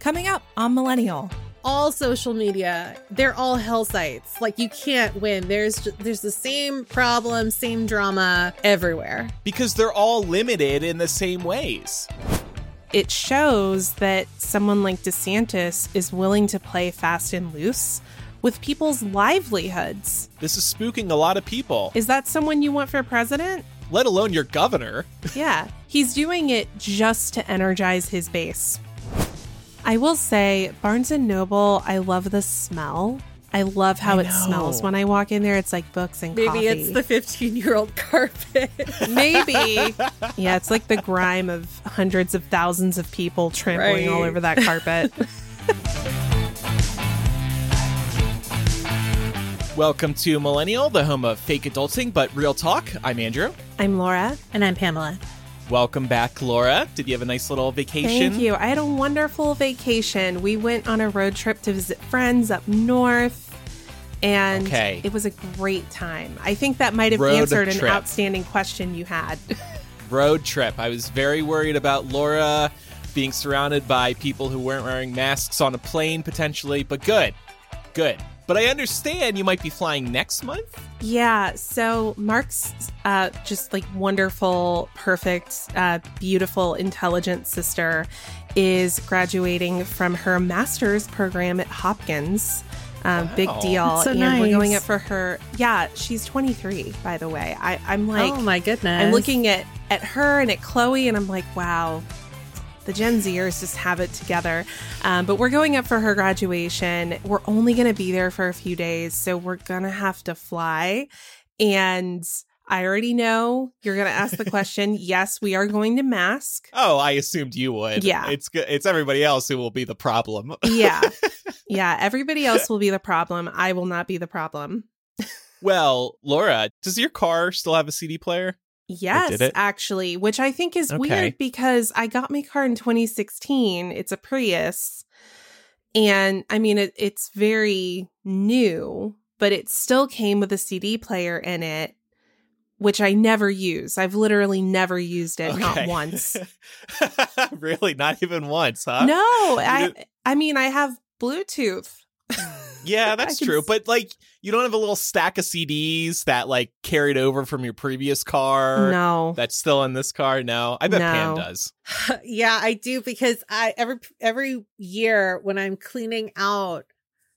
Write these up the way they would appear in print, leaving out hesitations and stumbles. Coming up on Millennial. All social media, they're all hell sites. Like, you can't win. There's the same problem, same drama everywhere. Because they're all limited in the same ways. It shows that someone like DeSantis is willing to play fast and loose with people's livelihoods. This is spooking a lot of people. Is that someone you want for president? Let alone your governor. Yeah, he's doing it just to energize his base. I will say, Barnes & Noble, I love the smell. I love how it smells when I walk in there. It's like books and coffee. Maybe it's the 15-year-old carpet. Maybe. Yeah, it's like the grime of hundreds of thousands of people trampling all over that carpet. Welcome to Millennial, the home of fake adulting but real talk. I'm Andrew. I'm Laura. And I'm Pamela. Welcome back, Laura. Did you have a nice little vacation? Thank you. I had a wonderful vacation. We went on a road trip to visit friends up north, and it was a great time. I think that might have answered an outstanding question you had. Road trip. I was very worried about Laura being surrounded by people who weren't wearing masks on a plane, potentially, but good. But I understand you might be flying next month? Yeah, so Mark's just like wonderful, perfect, beautiful, intelligent sister is graduating from her master's program at Hopkins. Big deal. So nice. And we're going up for her. Yeah, she's 23, by the way. I'm like, oh my goodness. I'm looking at her and at Chloe, and I'm like, wow. The Gen Zers just have it together. But we're going up for her graduation. We're only going to be there for a few days, so we're going to have to fly. And I already know you're going to ask the question. Yes, we are going to mask. Oh, I assumed you would. Yeah. It's everybody else who will be the problem. Yeah, everybody else will be the problem. I will not be the problem. Well, Laura, does your car still have a CD player? Yes, actually, which I think is weird because I got my car in 2016. It's a Prius. And I mean, it's very new, but it still came with a CD player in it, which I never use. I've literally never used it, not once. Really? Not even once, huh? No, I mean, I have Bluetooth. Yeah, that's true. But like, you don't have a little stack of CDs that like carried over from your previous car? No. That's still in this car? No. I bet Pam does. Yeah, I do, because I every year when I'm cleaning out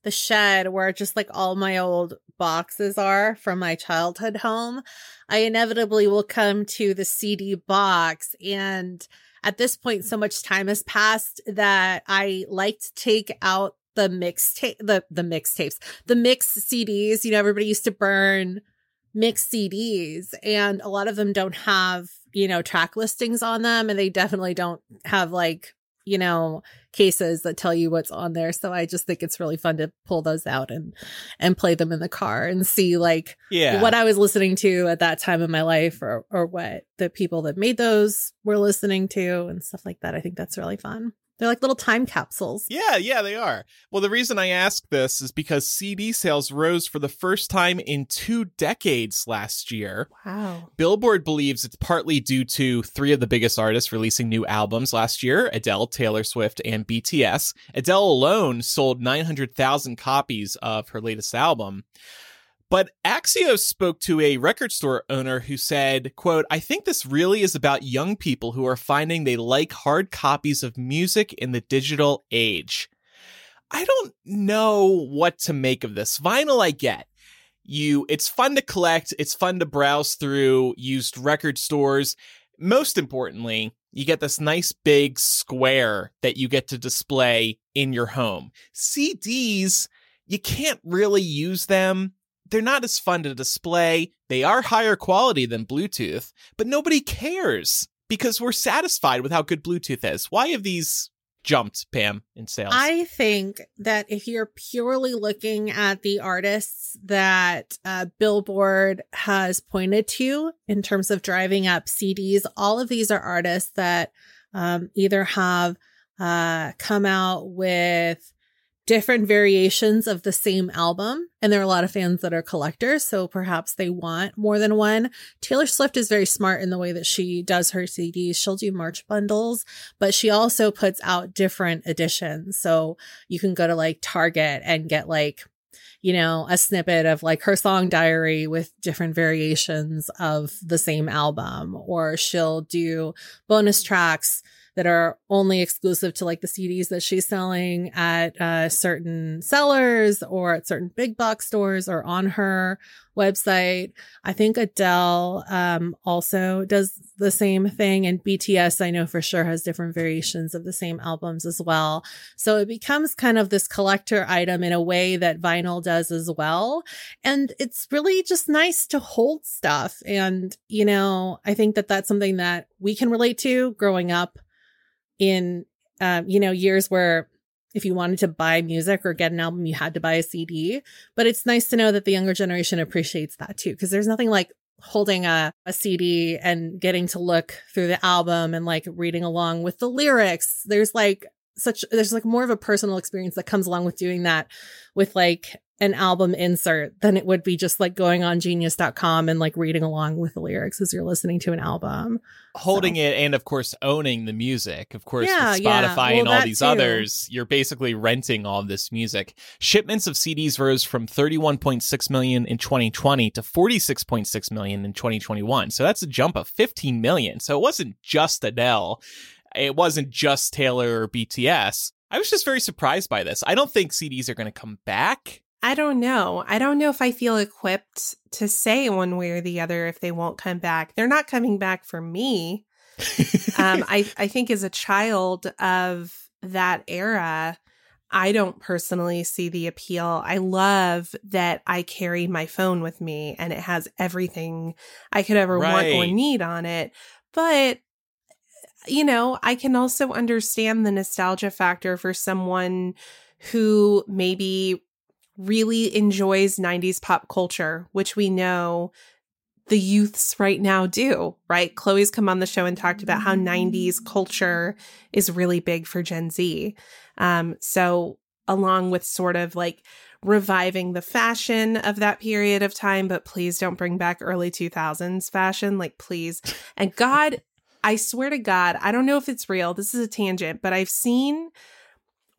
the shed where just like all my old boxes are from my childhood home, I inevitably will come to the CD box. And at this point, so much time has passed that I like to take out the mixed CDs. You know, everybody used to burn mixed CDs, and a lot of them don't have, you know, track listings on them, and they definitely don't have like, you know, cases that tell you what's on there. So I just think it's really fun to pull those out and play them in the car and see like what I was listening to at that time in my life, or what the people that made those were listening to and stuff like that. I think that's really fun. They're like little time capsules. Yeah, they are. Well, the reason I ask this is because CD sales rose for the first time in 2 decades last year. Wow. Billboard believes it's partly due to 3 of the biggest artists releasing new albums last year: Adele, Taylor Swift, and BTS. Adele alone sold 900,000 copies of her latest album. But Axios spoke to a record store owner who said, quote, "I think this really is about young people who are finding they like hard copies of music in the digital age." I don't know what to make of this. Vinyl, I get. It's fun to collect. It's fun to browse through used record stores. Most importantly, you get this nice big square that you get to display in your home. CDs, you can't really use them. They're not as fun to display. They are higher quality than Bluetooth, but nobody cares because we're satisfied with how good Bluetooth is. Why have these jumped, Pam, in sales? I think that if you're purely looking at the artists that Billboard has pointed to in terms of driving up CDs, all of these are artists that either have come out with different variations of the same album. And there are a lot of fans that are collectors, so perhaps they want more than one. Taylor Swift is very smart in the way that she does her CDs. She'll do March bundles, but she also puts out different editions. So you can go to like Target and get like, you know, a snippet of like her song diary with different variations of the same album, or she'll do bonus tracks that are only exclusive to like the CDs that she's selling at certain sellers or at certain big box stores or on her website. I think Adele also does the same thing. And BTS, I know for sure, has different variations of the same albums as well. So it becomes kind of this collector item in a way that vinyl does as well. And it's really just nice to hold stuff. And, you know, I think that that's something that we can relate to growing up in, you know, years where if you wanted to buy music or get an album, you had to buy a CD. But it's nice to know that the younger generation appreciates that too, because there's nothing like holding a CD and getting to look through the album and like reading along with the lyrics. There's like more of a personal experience that comes along with doing that with like an album insert than it would be just like going on Genius.com and like reading along with the lyrics as you're listening to an album. Holding it and of course owning the music. Of course, with Spotify and all these others, you're basically renting all this music. Shipments of CDs rose from 31.6 million in 2020 to 46.6 million in 2021. So that's a jump of 15 million. So it wasn't just Adele. It wasn't just Taylor or BTS. I was just very surprised by this. I don't think CDs are going to come back. I don't know. I don't know if I feel equipped to say one way or the other if they won't come back. They're not coming back for me. I think as a child of that era, I don't personally see the appeal. I love that I carry my phone with me and it has everything I could ever want or need on it. But, you know, I can also understand the nostalgia factor for someone who maybe really enjoys 90s pop culture, which we know the youths right now do, right? Chloe's come on the show and talked about how 90s culture is really big for Gen Z. So along with sort of like reviving the fashion of that period of time, but please don't bring back early 2000s fashion, like please. And God, I swear to God, I don't know if it's real. This is a tangent, but I've seen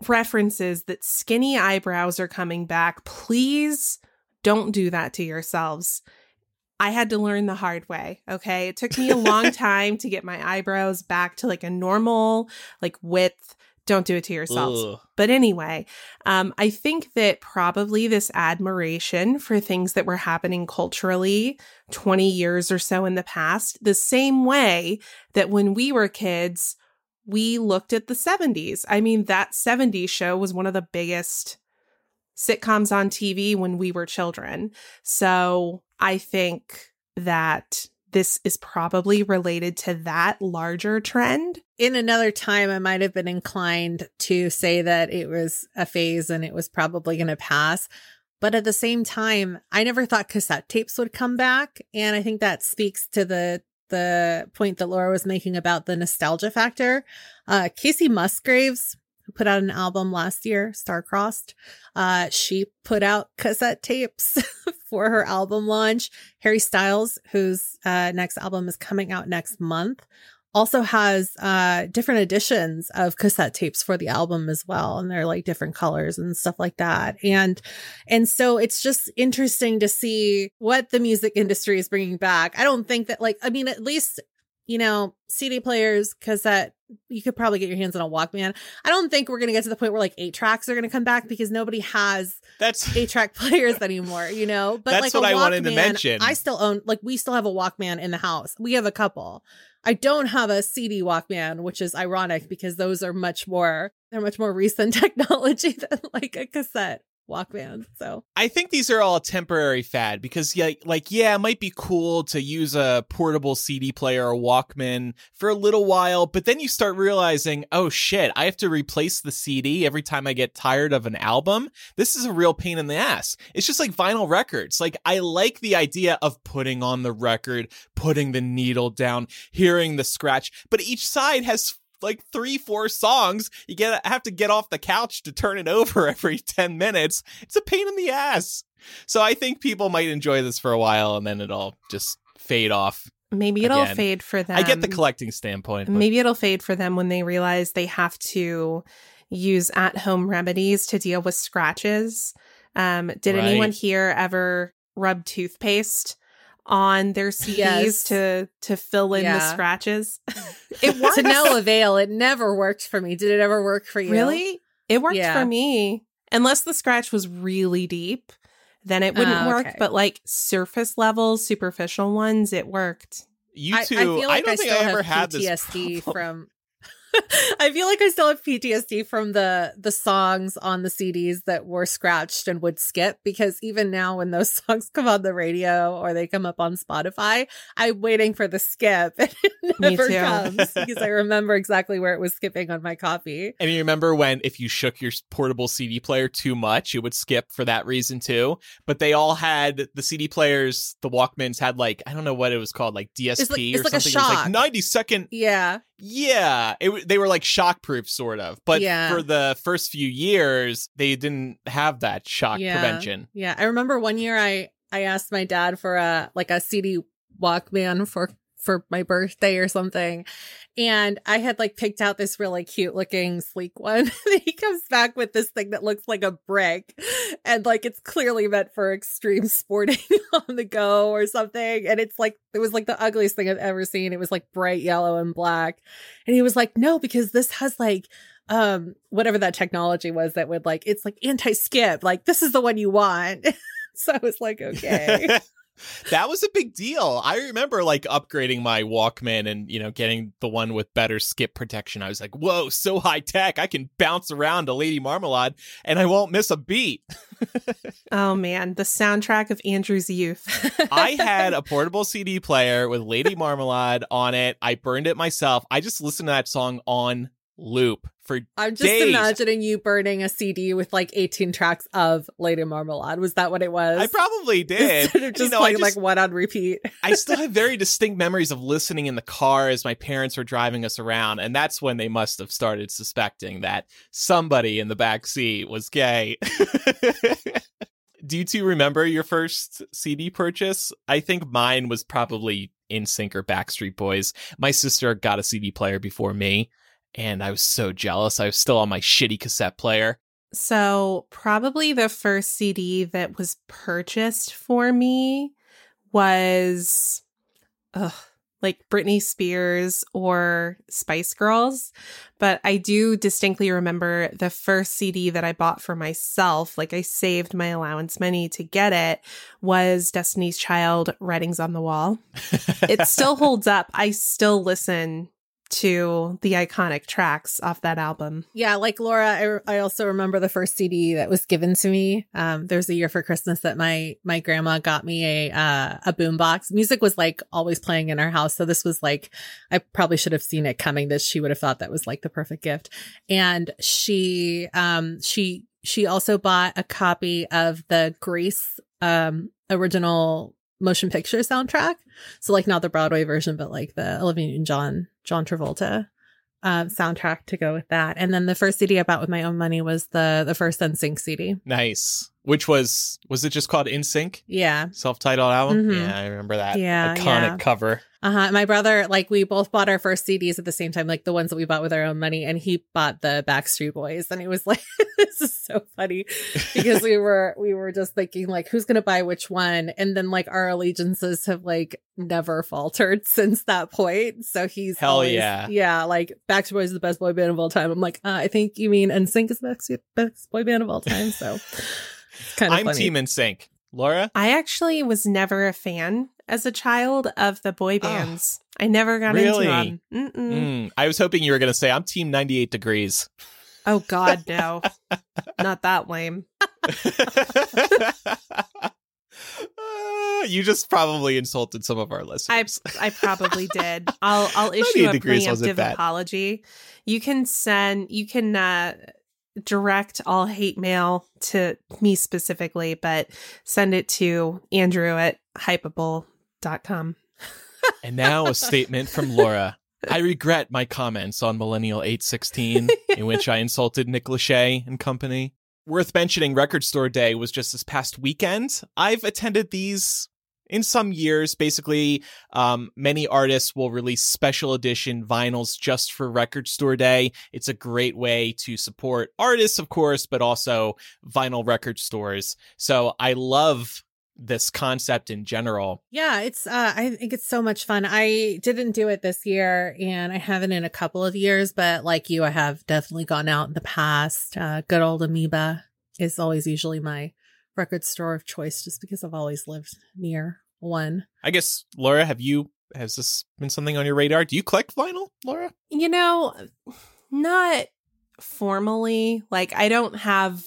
references that skinny eyebrows are coming back. Please don't do that to yourselves. I had to learn the hard way. Okay. It took me a long time to get my eyebrows back to like a normal like width. Don't do it to yourselves. Ugh. But anyway, I think that probably this admiration for things that were happening culturally 20 years or so in the past, the same way that when we were kids, we looked at the 70s. I mean, that 70s show was one of the biggest sitcoms on TV when we were children. So I think that this is probably related to that larger trend. In another time, I might have been inclined to say that it was a phase and it was probably going to pass. But at the same time, I never thought cassette tapes would come back. And I think that speaks to the point that Laura was making about the nostalgia factor. Casey Musgraves, who put out an album last year, Starcrossed, she put out cassette tapes for her album launch. Harry Styles, whose next album is coming out next month, also has different editions of cassette tapes for the album as well. And they're like different colors and stuff like that. And so it's just interesting to see what the music industry is bringing back. I don't think that like, I mean, at least, you know, CD players, cassette, you could probably get your hands on a Walkman. I don't think we're going to get to the point where like 8-tracks are going to come back because nobody has 8-track players anymore, you know, but that's like what I wanted to mention. I still own, like we still have a Walkman in the house. We have a couple. I don't have a CD Walkman, which is ironic because those are much more recent technology than like a cassette Walkman. So I think these are all a temporary fad because it might be cool to use a portable CD player or Walkman for a little while, but then you start realizing, oh shit, I have to replace the CD every time I get tired of an album. This is a real pain in the ass. It's just like vinyl records. Like I like the idea of putting on the record, putting the needle down, hearing the scratch, but each side has like 3-4 songs. You have to get off the couch to turn it over every 10 minutes. It's a pain in the ass. So I think people might enjoy this for a while and then it'll just fade off. Maybe it'll fade for them. I get the collecting standpoint. But... maybe it'll fade for them when they realize they have to use at-home remedies to deal with scratches. Did anyone here ever rub toothpaste on their CDs to fill in the scratches? It worked to no avail. It never worked for me. Did it ever work for you? Really? It worked for me. Unless the scratch was really deep. Then it wouldn't work, but like surface level, superficial ones, it worked. You too. I feel like I still have PTSD from the songs on the CDs that were scratched and would skip, because even now when those songs come on the radio or they come up on Spotify, I'm waiting for the skip and it never comes because I remember exactly where it was skipping on my copy. And you remember when if you shook your portable CD player too much, it would skip for that reason too. But they all had the CD players, the Walkmans had like, I don't know what it was called, like DSP or something. A shock. It was like 90-second. Yeah. Yeah, they were like shockproof, sort of. But for the first few years, they didn't have that shock prevention. Yeah, I remember one year I asked my dad for a CD Walkman for my birthday or something. And I had like picked out this really cute looking sleek one. He comes back with this thing that looks like a brick and like it's clearly meant for extreme sporting on the go or something. And it's like, it was like the ugliest thing I've ever seen. It was like bright yellow and black. And he was like, no, because this has like whatever that technology was that would like, it's like anti-skip. Like this is the one you want. So I was like, okay. That was a big deal. I remember like upgrading my Walkman and, you know, getting the one with better skip protection. I was like, whoa, so high tech. I can bounce around to Lady Marmalade and I won't miss a beat. Oh, man. The soundtrack of Andrew's youth. I had a portable CD player with Lady Marmalade on it. I burned it myself. I just listened to that song on loop for days. I'm just imagining you burning a CD with like 18 tracks of Lady Marmalade. Was that what it was? I probably did. Instead of just playing like one on repeat. I still have very distinct memories of listening in the car as my parents were driving us around, and that's when they must have started suspecting that somebody in the back seat was gay. Do you two remember your first CD purchase? I think mine was probably NSYNC or Backstreet Boys. My sister got a CD player before me. And I was so jealous. I was still on my shitty cassette player. So probably the first CD that was purchased for me was like Britney Spears or Spice Girls. But I do distinctly remember the first CD that I bought for myself, like I saved my allowance money to get it, was Destiny's Child, Writings on the Wall. It still holds up. I still listen to the iconic tracks off that album. Yeah, like Laura, I also remember the first CD that was given to me. There's a year for Christmas that my grandma got me a boombox. Music was like always playing in our house, so this was like, I probably should have seen it coming. That she would have thought that was like the perfect gift, and she also bought a copy of the Grease original motion picture soundtrack. So like not the Broadway version, but like the Olivia Newton-John, John Travolta soundtrack to go with that. And then the first CD I bought with my own money was the first NSYNC CD. Nice. Which was it just called NSYNC? Yeah. Self-titled album? Mm-hmm. Yeah, I remember that. Yeah, iconic cover. My brother, like we both bought our first CDs at the same time, like the ones that we bought with our own money, and he bought the Backstreet Boys, and he was like, this is so funny because we were just thinking like, who's going to buy which one? And then like our allegiances have like never faltered since that point. So he's like Backstreet Boys is the best boy band of all time. I'm like, I think you mean NSYNC is the best boy band of all time. So kind of I'm funny. Team NSYNC. Laura? I actually was never a fan as a child of the boy bands. I never got into them. I was hoping you were going to say, I'm Team 98 Degrees. Oh, God, no. Not that lame. You just probably insulted some of our listeners. I probably did. I'll issue a preemptive apology. You can direct all hate mail to me specifically, but send it to Andrew at hypeable.com. And now a statement from Laura. I regret my comments on Millennial 816, in which I insulted Nick Lachey and company. Worth mentioning, Record Store Day was just this past weekend. I've attended these in some years. Basically, many artists will release special edition vinyls just for Record Store Day. It's a great way to support artists, of course, but also vinyl record stores. So I love this concept in general. Yeah, it's I think it's so much fun. I didn't do it this year and I haven't in a couple of years, but like you, I have definitely gone out in the past. Good old Amoeba is always usually my record store of choice just because I've always lived near one. I guess, Laura, has this been something on your radar? Do you collect vinyl, Laura? You know, not formally. Like, I don't have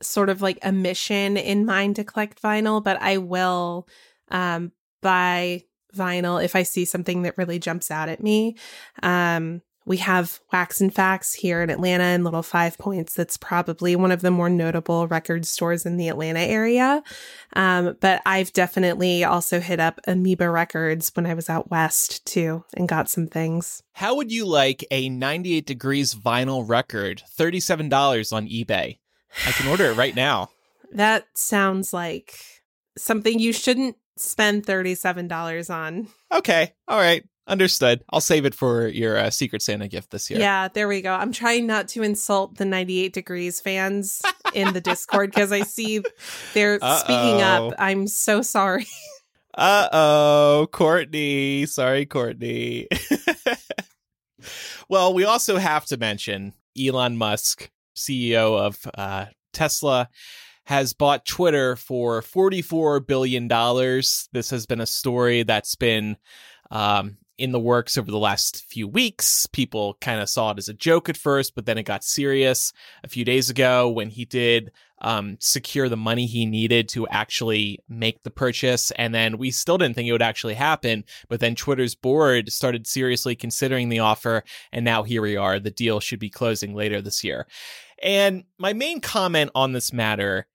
sort of like a mission in mind to collect vinyl, but I will buy vinyl if I see something that really jumps out at me. We have Wax and Facts here in Atlanta and Little 5 Points. That's probably one of the more notable record stores in the Atlanta area. But I've definitely also hit up Amoeba Records when I was out west, too, and got some things. How would you like a 98 Degrees vinyl record? $37 on eBay. I can order it right now. That sounds like something you shouldn't spend $37 on. Okay. All right. Understood. I'll save it for your Secret Santa gift this year. Yeah, there we go. I'm trying not to insult the 98 Degrees fans in the Discord because I see they're speaking up. I'm so sorry. Uh-oh, Courtney. Sorry, Courtney. Well, we also have to mention Elon Musk, CEO of Tesla, has bought Twitter for $44 billion. This has been a story that's been in the works over the last few weeks. People kind of saw it as a joke at first, but then it got serious a few days ago when he did secure the money he needed to actually make the purchase. And then we still didn't think it would actually happen. But then Twitter's board started seriously considering the offer. And now here we are. The deal should be closing later this year. And my main comment on this matter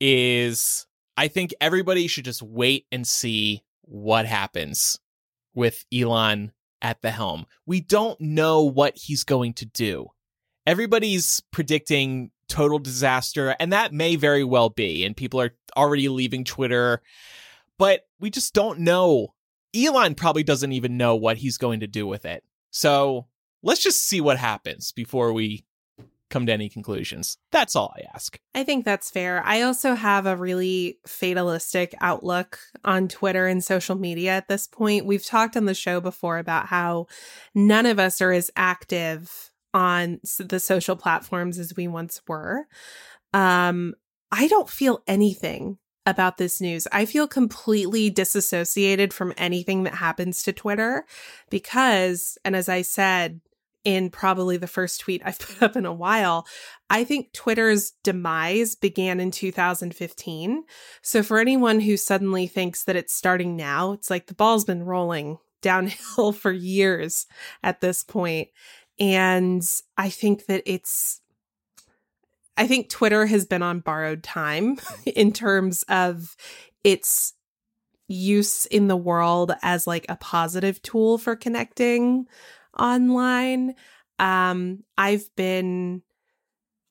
is I think everybody should just wait and see what happens with Elon at the helm. We don't know what he's going to do. Everybody's predicting total disaster, and that may very well be, and people are already leaving Twitter, but we just don't know. Elon probably doesn't even know what he's going to do with it. So let's just see what happens before we come to any conclusions. That's all I ask. I think that's fair. I also have a really fatalistic outlook on Twitter and social media at this point. We've talked on the show before about how none of us are as active on the social platforms as we once were. I don't feel anything about this news. I feel completely disassociated from anything that happens to Twitter because, and as I said, in probably the first tweet I've put up in a while, I think Twitter's demise began in 2015. So for anyone who suddenly thinks that it's starting now, it's like the ball's been rolling downhill for years at this point. And I think that I think Twitter has been on borrowed time in terms of its use in the world as like a positive tool for connecting online. I've been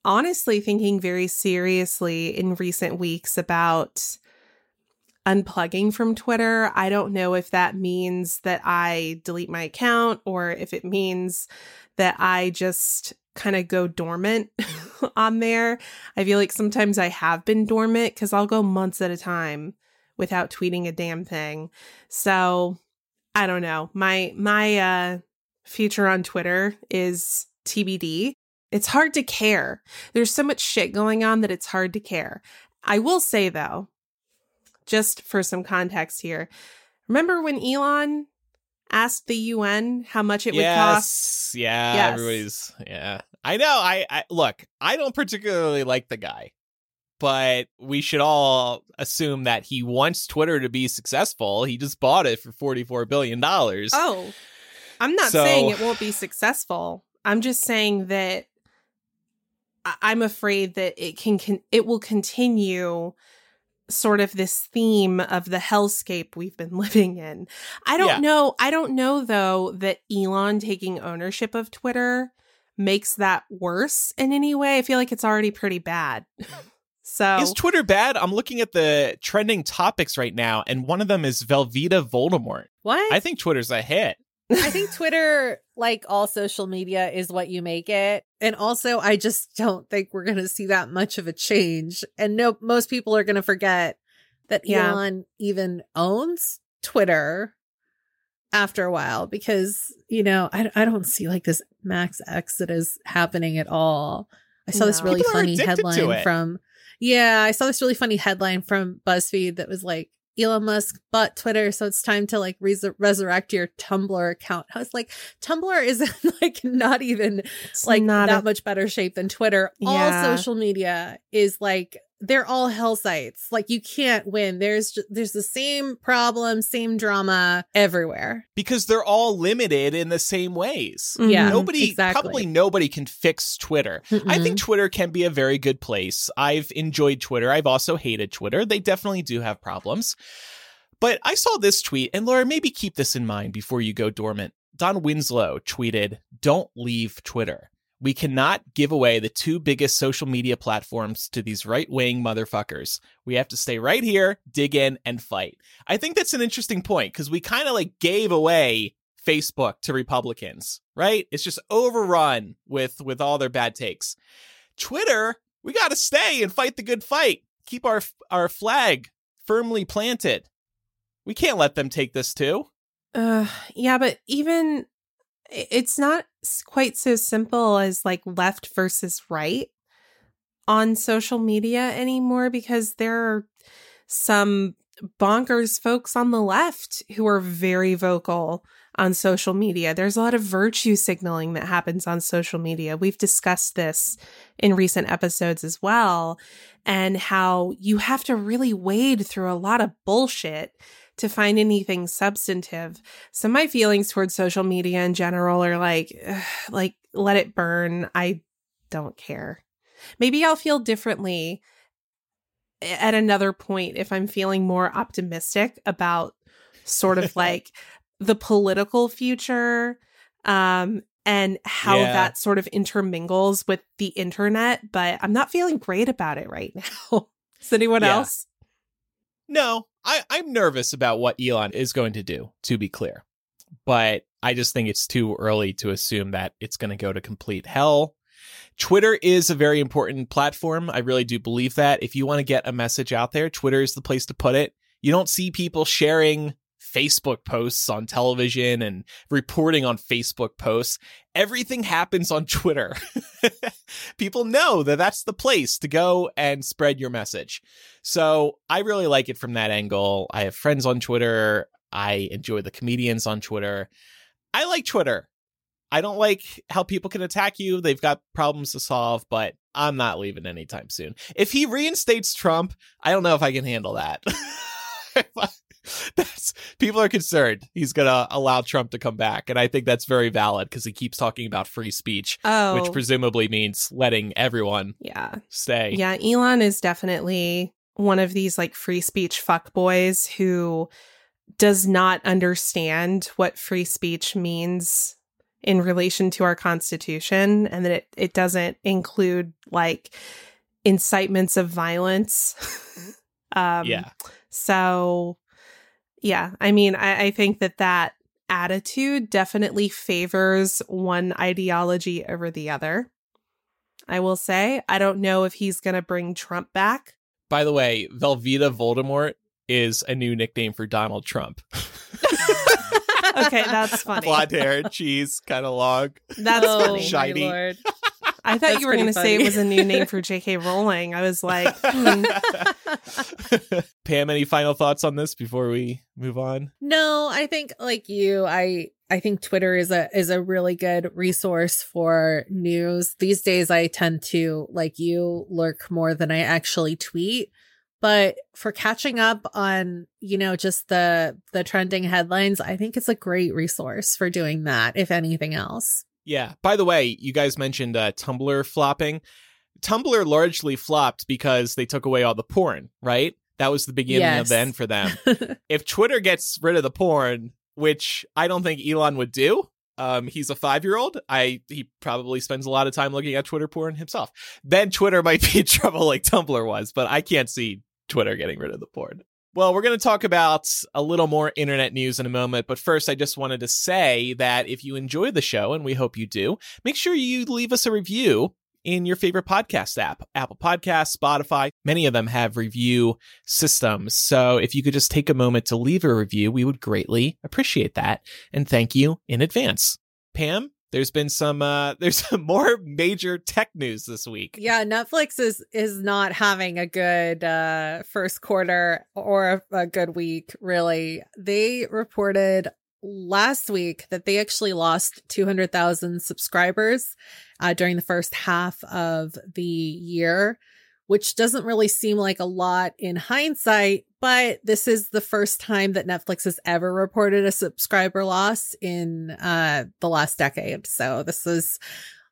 honestly thinking very seriously in recent weeks about unplugging from Twitter. I don't know if that means that I delete my account or if it means that I just kind of go dormant on there. I feel like sometimes I have been dormant because I'll go months at a time without tweeting a damn thing. So I don't know. My future on Twitter is TBD. It's hard to care. There's so much shit going on that it's hard to care. I will say, though, just for some context here, remember when Elon asked the UN how much it would cost? Yes. Everybody's. Yeah, I know. I look, I don't particularly like the guy, but we should all assume that he wants Twitter to be successful. He just bought it for $44 billion. Oh, I'm not saying it won't be successful. I'm just saying that I'm afraid that it will continue sort of this theme of the hellscape we've been living in. I don't know. I don't know, though, that Elon taking ownership of Twitter makes that worse in any way. I feel like it's already pretty bad. So is Twitter bad? I'm looking at the trending topics right now, and one of them is Velveeta Voldemort. What? I think Twitter's a hit. I think Twitter, like all social media, is what you make it. And also, I just don't think we're going to see that much of a change. And no, most people are going to forget that Elon even owns Twitter after a while, because, you know, I don't see like this max exodus happening at all. I saw this really funny headline from, I saw this really funny headline from BuzzFeed that was like, Elon Musk bought Twitter, so it's time to like resurrect your Tumblr account. I was like, Tumblr is like not even like not that much better shape than Twitter. Yeah. All social media is like, they're all hell sites. Like you can't win. There's the same problem, same drama everywhere. Because they're all limited in the same ways. Mm-hmm. Yeah, probably nobody can fix Twitter. Mm-mm. I think Twitter can be a very good place. I've enjoyed Twitter. I've also hated Twitter. They definitely do have problems. But I saw this tweet, and Laura, maybe keep this in mind before you go dormant. Don Winslow tweeted, "Don't leave Twitter. We cannot give away the two biggest social media platforms to these right-wing motherfuckers. We have to stay right here, dig in, and fight." I think that's an interesting point, because we kind of like gave away Facebook to Republicans, right? It's just overrun with all their bad takes. Twitter, we got to stay and fight the good fight. Keep our flag firmly planted. We can't let them take this too. But even... it's not quite so simple as like left versus right on social media anymore, because there are some bonkers folks on the left who are very vocal on social media. There's a lot of virtue signaling that happens on social media. We've discussed this in recent episodes as well, and how you have to really wade through a lot of bullshit to find anything substantive. So my feelings towards social media in general are like let it burn. I don't care. Maybe I'll feel differently at another point if I'm feeling more optimistic about sort of like the political future and how that sort of intermingles with the internet. But I'm not feeling great about it right now. Is anyone else? No. I'm nervous about what Elon is going to do, to be clear. But I just think it's too early to assume that it's going to go to complete hell. Twitter is a very important platform. I really do believe that. If you want to get a message out there, Twitter is the place to put it. You don't see people sharing Facebook posts on television and reporting on Facebook posts. Everything happens on Twitter. People know that that's the place to go and spread your message. So I really like it from that angle. I have friends on Twitter. I enjoy the comedians on Twitter. I like Twitter. I don't like how people can attack you. They've got problems to solve, but I'm not leaving anytime soon. If he reinstates Trump, I don't know if I can handle that. People are concerned he's going to allow Trump to come back. And I think that's very valid, because he keeps talking about free speech, which presumably means letting everyone stay. Yeah, Elon is definitely one of these like free speech fuckboys who does not understand what free speech means in relation to our Constitution, and that it doesn't include like incitements of violence. So... yeah, I mean, I think that attitude definitely favors one ideology over the other. I will say, I don't know if he's going to bring Trump back. By the way, Velveeta Voldemort is a new nickname for Donald Trump. Okay, that's funny. Blonde hair, cheese, kind of long. That's funny. Shiny. My Lord. I thought you were going to say it was a new name for J.K. Rowling. I was like, Pam, any final thoughts on this before we move on? No, I think like you, I think Twitter is a really good resource for news. These days, I tend to, like you, lurk more than I actually tweet. But for catching up on, you know, just the trending headlines, I think it's a great resource for doing that, if anything else. Yeah. By the way, you guys mentioned Tumblr flopping. Tumblr largely flopped because they took away all the porn, right? That was the beginning of the end for them. If Twitter gets rid of the porn, which I don't think Elon would do, he's a 5-year-old. He probably spends a lot of time looking at Twitter porn himself. Then Twitter might be in trouble like Tumblr was, but I can't see Twitter getting rid of the porn. Well, we're going to talk about a little more internet news in a moment, but first I just wanted to say that if you enjoy the show, and we hope you do, make sure you leave us a review in your favorite podcast app. Apple Podcasts, Spotify, many of them have review systems. So if you could just take a moment to leave a review, we would greatly appreciate that. And thank you in advance. Pam, there's been some more major tech news this week. Yeah, Netflix is not having a good first quarter or a good week, really. They reported last week that they actually lost 200,000 subscribers during the first half of the year, which doesn't really seem like a lot in hindsight, but this is the first time that Netflix has ever reported a subscriber loss in the last decade. So this is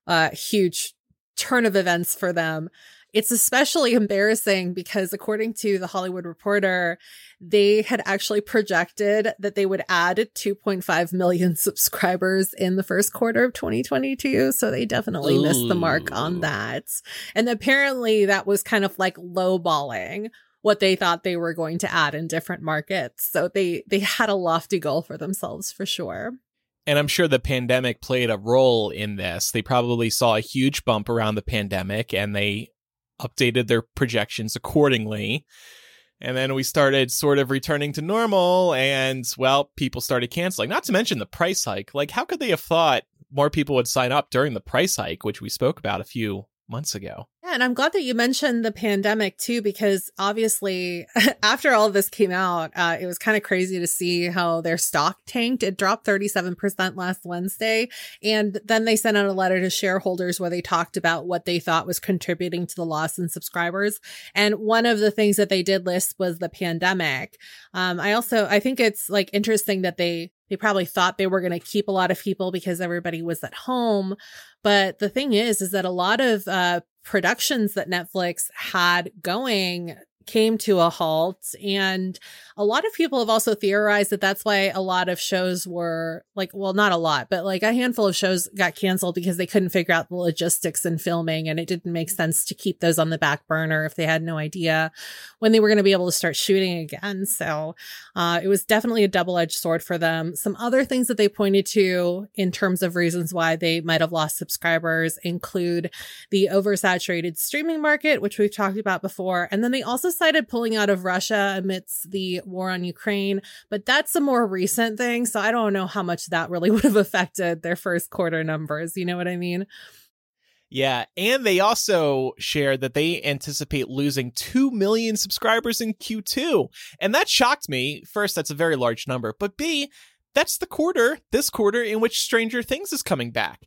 a huge turn of events for them. It's especially embarrassing because, according to The Hollywood Reporter, they had actually projected that they would add 2.5 million subscribers in the first quarter of 2022. So they definitely missed the mark on that. And apparently that was kind of like lowballing what they thought they were going to add in different markets. So they had a lofty goal for themselves for sure. And I'm sure the pandemic played a role in this. They probably saw a huge bump around the pandemic and they updated their projections accordingly. And then we started sort of returning to normal and, well, people started canceling, not to mention the price hike. Like, how could they have thought more people would sign up during the price hike, which we spoke about a few months ago? Yeah, and I'm glad that you mentioned the pandemic, too, because obviously, after all of this came out, it was kind of crazy to see how their stock tanked. It dropped 37% last Wednesday. And then they sent out a letter to shareholders where they talked about what they thought was contributing to the loss in subscribers. And one of the things that they did list was the pandemic. I think it's like interesting that they probably thought they were going to keep a lot of people because everybody was at home. But the thing is that a lot of productions that Netflix had going came to a halt. And a lot of people have also theorized that that's why a lot of shows were like, well, not a lot, but like a handful of shows got canceled because they couldn't figure out the logistics and filming. And it didn't make sense to keep those on the back burner if they had no idea when they were going to be able to start shooting again. So it was definitely a double-edged sword for them. Some other things that they pointed to in terms of reasons why they might have lost subscribers include the oversaturated streaming market, which we've talked about before. And then they also cited pulling out of Russia amidst the war on Ukraine, but that's a more recent thing. So I don't know how much that really would have affected their first quarter numbers. You know what I mean? Yeah. And they also shared that they anticipate losing 2 million subscribers in Q2. And that shocked me. First, that's a very large number. But B, that's this quarter in which Stranger Things is coming back.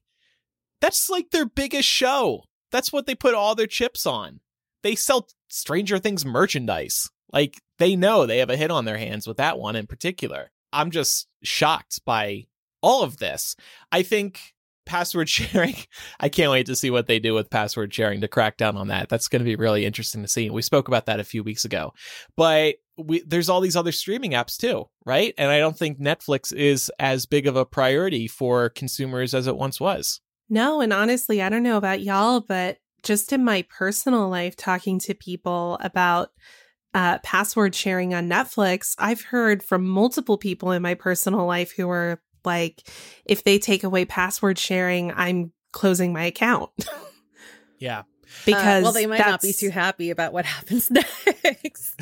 That's like their biggest show. That's what they put all their chips on. They sell Stranger Things merchandise. Like, they know they have a hit on their hands with that one in particular. I'm just shocked by all of this. I think password sharing, I can't wait to see what they do with password sharing to crack down on that. That's going to be really interesting to see. We spoke about that a few weeks ago. But there's all these other streaming apps too, right? And I don't think Netflix is as big of a priority for consumers as it once was. No, and honestly, I don't know about y'all, but just in my personal life, talking to people about password sharing on Netflix, I've heard from multiple people in my personal life who are like, if they take away password sharing, I'm closing my account. Yeah. Because well, they might not be too happy about what happens next.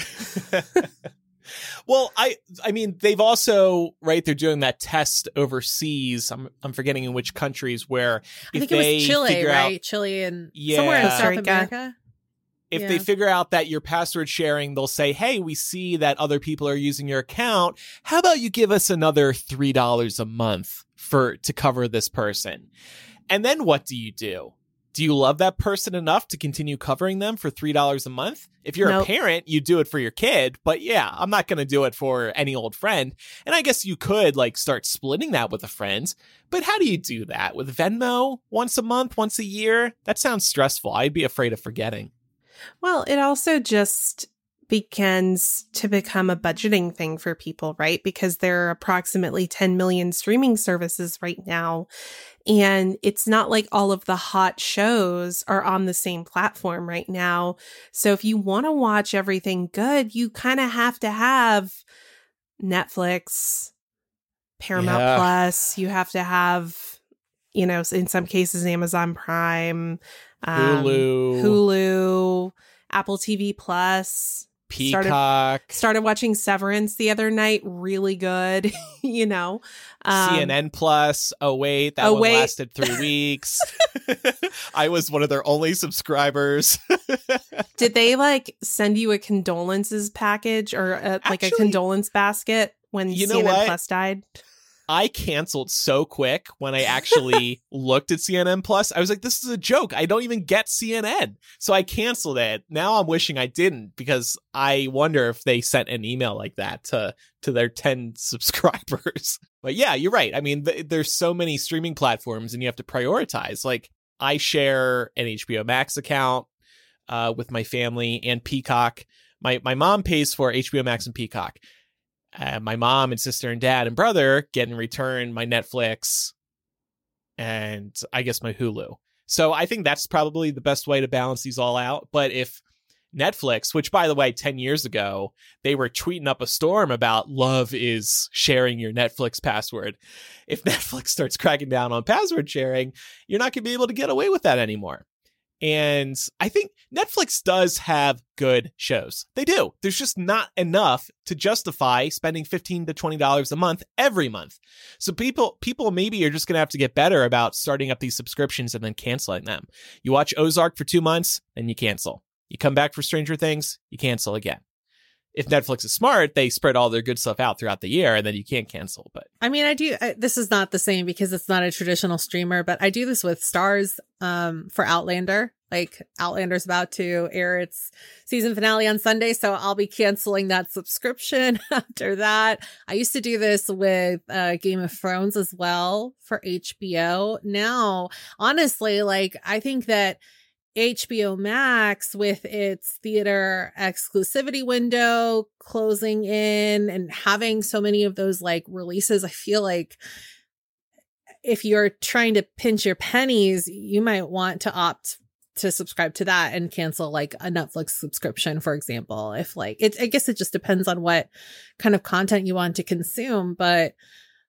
Well, I mean, they've also, right, they're doing that test overseas. I'm forgetting in which countries where I think it was Chile, right? Chile and somewhere in South America. If they figure out that you're password sharing, they'll say, hey, we see that other people are using your account. How about you give us another $3 a month to cover this person? And then what do you do? Do you love that person enough to continue covering them for $3 a month? If you're a parent, you do it for your kid. But yeah, I'm not going to do it for any old friend. And I guess you could like start splitting that with a friend. But how do you do that? With Venmo? Once a month? Once a year? That sounds stressful. I'd be afraid of forgetting. Well, it also just begins to become a budgeting thing for people, right? Because there are approximately 10 million streaming services right now. And it's not like all of the hot shows are on the same platform right now. So if you want to watch everything good, you kind of have to have Netflix, Paramount Plus, you have to have, you know, in some cases, Amazon Prime, Hulu, Apple TV Plus, Peacock. Started watching Severance the other night. Really good, you know. CNN Plus. That one lasted 3 weeks. I was one of their only subscribers. Did they like send you a condolences package or a condolence basket when CNN Plus died? I canceled so quick when I actually looked at CNN Plus. I was like, this is a joke. I don't even get CNN. So I canceled it. Now I'm wishing I didn't, because I wonder if they sent an email like that to their 10 subscribers. But yeah, you're right. I mean, there's so many streaming platforms and you have to prioritize. Like, I share an HBO Max account with my family and Peacock. My mom pays for HBO Max and Peacock. My mom and sister and dad and brother get in return my Netflix and I guess my Hulu. So I think that's probably the best way to balance these all out. But if Netflix, which, by the way, 10 years ago, they were tweeting up a storm about love is sharing your Netflix password. If Netflix starts cracking down on password sharing, you're not going to be able to get away with that anymore. And I think Netflix does have good shows. They do. There's just not enough to justify spending $15 to $20 a month every month. So people maybe are just going to have to get better about starting up these subscriptions and then canceling them. You watch Ozark for 2 months, then you cancel. You come back for Stranger Things, you cancel again. If Netflix is smart, they spread all their good stuff out throughout the year, and then you can't cancel. But I mean, this is not the same because it's not a traditional streamer, but I do this with Starz for Outlander. Like, Outlander's about to air its season finale on Sunday, so I'll be canceling that subscription after that. I used to do this with Game of Thrones as well for HBO. Now, honestly, like, I think that HBO Max, with its theater exclusivity window closing in and having so many of those like releases, I feel like if you're trying to pinch your pennies, you might want to opt to subscribe to that and cancel like a Netflix subscription, for example. If like it, I guess it just depends on what kind of content you want to consume, but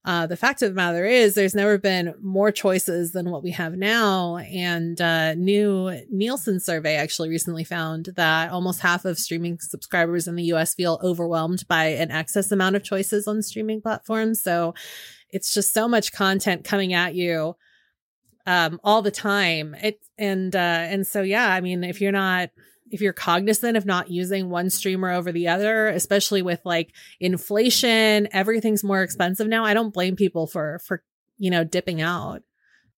the fact of the matter is there's never been more choices than what we have now. And a new Nielsen survey actually recently found that almost half of streaming subscribers in the U.S. feel overwhelmed by an excess amount of choices on streaming platforms. So it's just so much content coming at you all the time. And so, yeah, I mean, if you're cognizant of not using one streamer over the other, especially with like inflation, everything's more expensive now. I don't blame people for dipping out.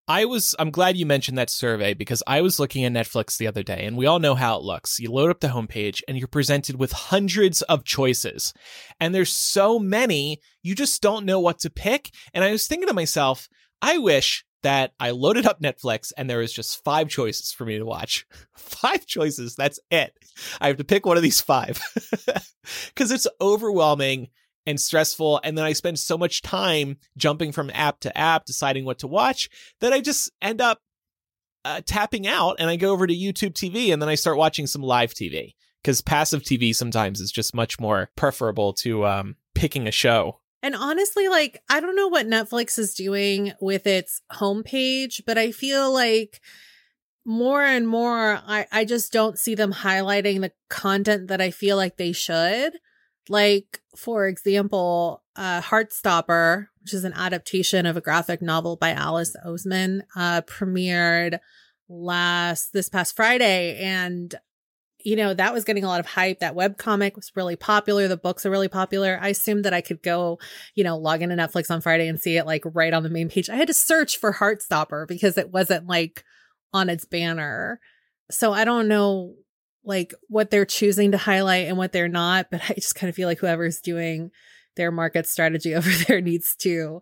I'm glad you mentioned that survey, because I was looking at Netflix the other day, and we all know how it looks. You load up the homepage and you're presented with hundreds of choices, and there's so many, you just don't know what to pick. And I was thinking to myself, I wish that I loaded up Netflix and there was just 5 choices for me to watch. 5 choices, that's it. I have to pick one of these 5 because it's overwhelming and stressful. And then I spend so much time jumping from app to app, deciding what to watch, that I just end up tapping out, and I go over to YouTube TV, and then I start watching some live TV, because passive TV sometimes is just much more preferable to picking a show. And honestly, like, I don't know what Netflix is doing with its homepage, but I feel like more and more, I just don't see them highlighting the content that I feel like they should. Like, for example, Heartstopper, which is an adaptation of a graphic novel by Alice Oseman, premiered this past Friday. And you know, that was getting a lot of hype. That webcomic was really popular. The books are really popular. I assumed that I could go, log into Netflix on Friday and see it like right on the main page. I had to search for Heartstopper because it wasn't like on its banner. So I don't know like what they're choosing to highlight and what they're not, but I just kind of feel like whoever's doing their market strategy over there needs to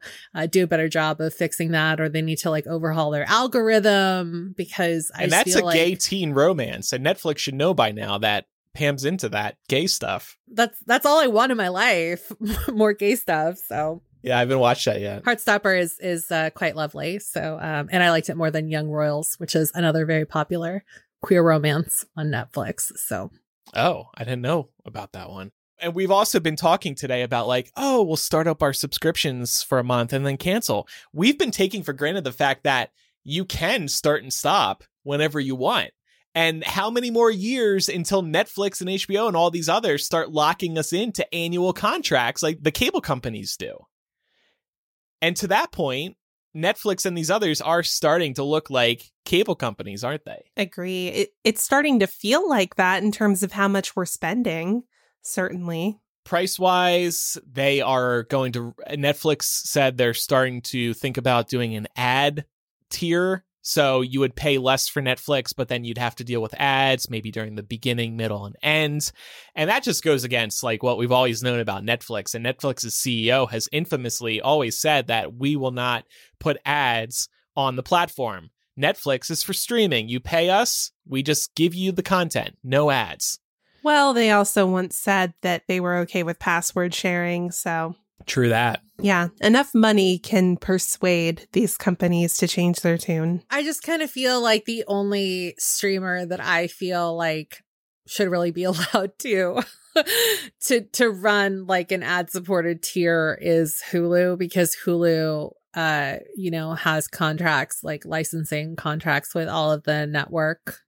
do a better job of fixing that, or they need to like overhaul their algorithm, because I feel like that's a gay teen romance, and Netflix should know by now that Pam's into that gay stuff. That's all I want in my life. More gay stuff. So yeah, I haven't watched that yet. Heartstopper is quite lovely. So and I liked it more than Young Royals, which is another very popular queer romance on Netflix. So oh, I didn't know about that one. And we've also been talking today about like, oh, we'll start up our subscriptions for a month and then cancel. We've been taking for granted the fact that you can start and stop whenever you want. And how many more years until Netflix and HBO and all these others start locking us into annual contracts like the cable companies do? And to that point, Netflix and these others are starting to look like cable companies, aren't they? Agree. It's starting to feel like that in terms of how much we're spending. Certainly. Price-wise, they are going to... Netflix said they're starting to think about doing an ad tier. So you would pay less for Netflix, but then you'd have to deal with ads, maybe during the beginning, middle, and end. And that just goes against like what we've always known about Netflix. And Netflix's CEO has infamously always said that we will not put ads on the platform. Netflix is for streaming. You pay us, we just give you the content. No ads. Well, they also once said that they were okay with password sharing, so... True that. Yeah. Enough money can persuade these companies to change their tune. I just kind of feel like the only streamer that I feel like should really be allowed to run like an ad-supported tier is Hulu, because Hulu, has contracts, like licensing contracts with all of the networks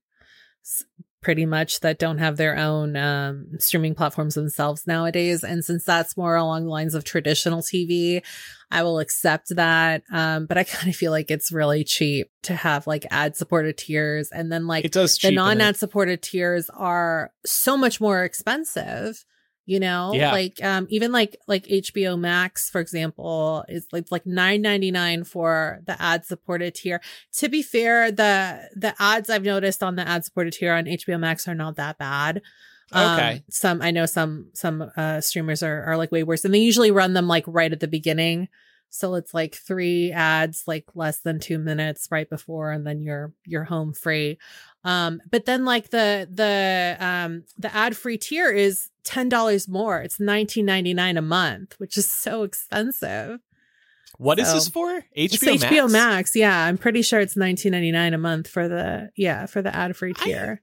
pretty much that don't have their own streaming platforms themselves nowadays. And since that's more along the lines of traditional TV, I will accept that. But I kind of feel like it's really cheap to have like ad supported tiers. And then like the non-ad supported tiers are so much more expensive, yeah. Even like HBO Max, for example, is like $9.99 for the ad supported tier. To be fair, the ads I've noticed on the ad supported tier on HBO Max are not that bad. Okay. Some streamers are like way worse, and they usually run them like right at the beginning. So it's like 3 ads, like less than 2 minutes right before, and then you're home free. But then like the ad free tier is $10 more. It's $19.99 a month, which is so expensive. What is this for? HBO Max? HBO Max. Yeah, I'm pretty sure it's $19.99 a month for the ad free tier.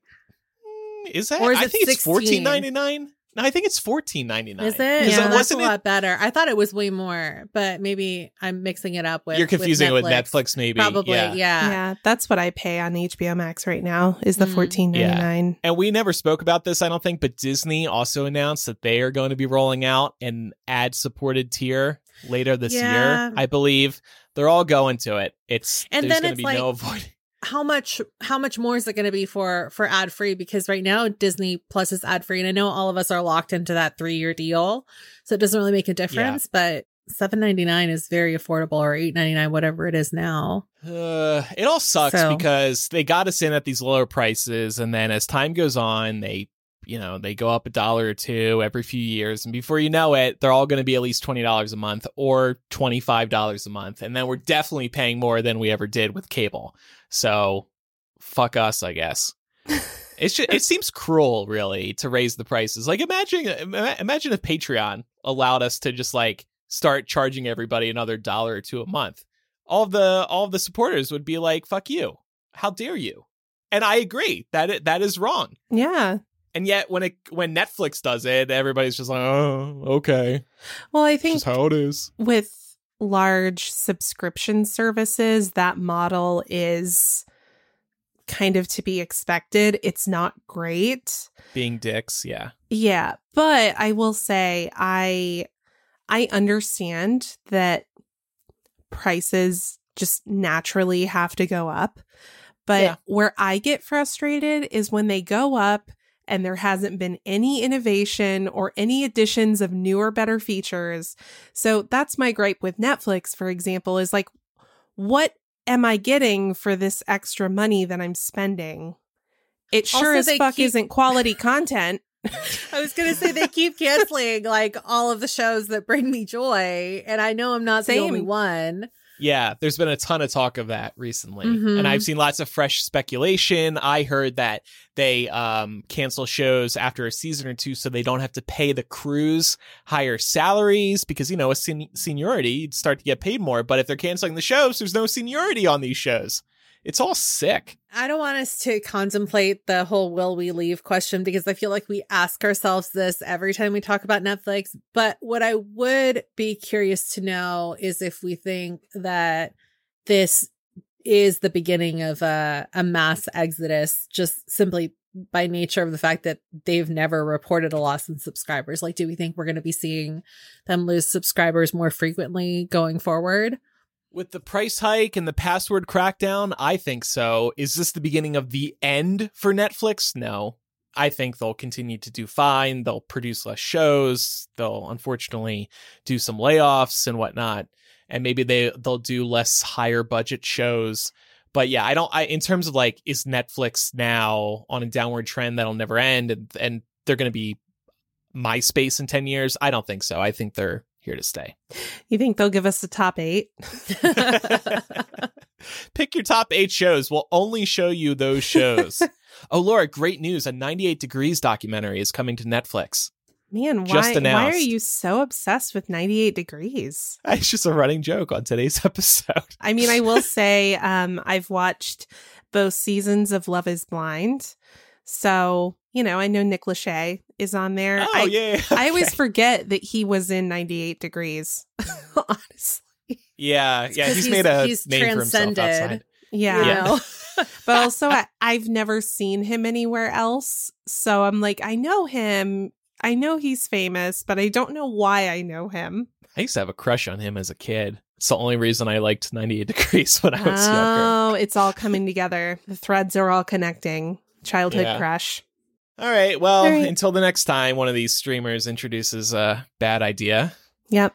Is that? Or is I think it's $14.99. No, I think it's $14.99. Is it? Yeah, that's a lot better. I thought it was way more, but maybe I'm mixing it up with. You're confusing it with Netflix, maybe. Probably, yeah. Yeah, that's what I pay on HBO Max right now is the $14.99. Yeah. And we never spoke about this, I don't think, but Disney also announced that they are going to be rolling out an ad-supported tier later this year, I believe. They're all going to it. There's going to be no avoiding. How much more is it going to be for ad free? Because right now Disney Plus is ad free, and I know all of us are locked into that 3-year deal, so it doesn't really make a difference. Yeah. But $7.99 is very affordable, or $8.99, whatever it is now. It all sucks because they got us in at these lower prices, and then as time goes on, they go up $1 or $2 every few years, and before you know it, they're all going to be at least $20 a month or $25 a month, and then we're definitely paying more than we ever did with cable. So, fuck us, I guess. It seems cruel, really, to raise the prices. Like, imagine if Patreon allowed us to just like start charging everybody another $1 or $2 a month. All the supporters would be like, "Fuck you! How dare you!" And I agree that is wrong. Yeah. And yet when Netflix does it, everybody's just like, oh, okay. Well, I think that's how it is. With large subscription services, that model is kind of to be expected. It's not great. Being dicks, yeah. Yeah. But I will say I understand that prices just naturally have to go up. But where I get frustrated is when they go up and there hasn't been any innovation or any additions of newer, better features. So that's my gripe with Netflix, for example, is like, what am I getting for this extra money that I'm spending? It sure also, as fuck isn't quality content. I was going to say they keep canceling like all of the shows that bring me joy. And I know I'm not the only one. Yeah, there's been a ton of talk of that recently. Mm-hmm. And I've seen lots of fresh speculation. I heard that they cancel shows after a season or two so they don't have to pay the crews higher salaries because, you know, with seniority, you'd start to get paid more. But if they're canceling the shows, there's no seniority on these shows. It's all sick. I don't want us to contemplate the whole will we leave question because I feel like we ask ourselves this every time we talk about Netflix. But what I would be curious to know is if we think that this is the beginning of a mass exodus, just simply by nature of the fact that they've never reported a loss in subscribers. Like, do we think we're going to be seeing them lose subscribers more frequently going forward? With the price hike and the password crackdown, I think so. Is this the beginning of the end for Netflix? No. I think they'll continue to do fine. They'll produce less shows. They'll, unfortunately, do some layoffs and whatnot. And maybe they'll do less higher budget shows. But yeah, I in terms of like, is Netflix now on a downward trend that'll never end? And they're going to be MySpace in 10 years? I don't think so. I think they're here to stay. You think they'll give us the top 8? Pick your top 8 shows. We'll only show you those shows. Oh, Laura, great news. A 98 Degrees documentary is coming to Netflix. Man, why are you so obsessed with 98 Degrees? It's just a running joke on today's episode. I mean, I will say I've watched both seasons of Love is Blind. So, you know, I know Nick Lachey is on there. Oh, yeah. Okay. I always forget that he was in 98 Degrees, honestly. Yeah. He's made a name for himself outside. Yeah. You know? But also, I've never seen him anywhere else. So I'm like, I know him. I know he's famous, but I don't know why I know him. I used to have a crush on him as a kid. It's the only reason I liked 98 Degrees when I was younger. Oh, it's all coming together. The threads are all connecting. Childhood crush. All right. Well, until the next time one of these streamers introduces a bad idea. Yep.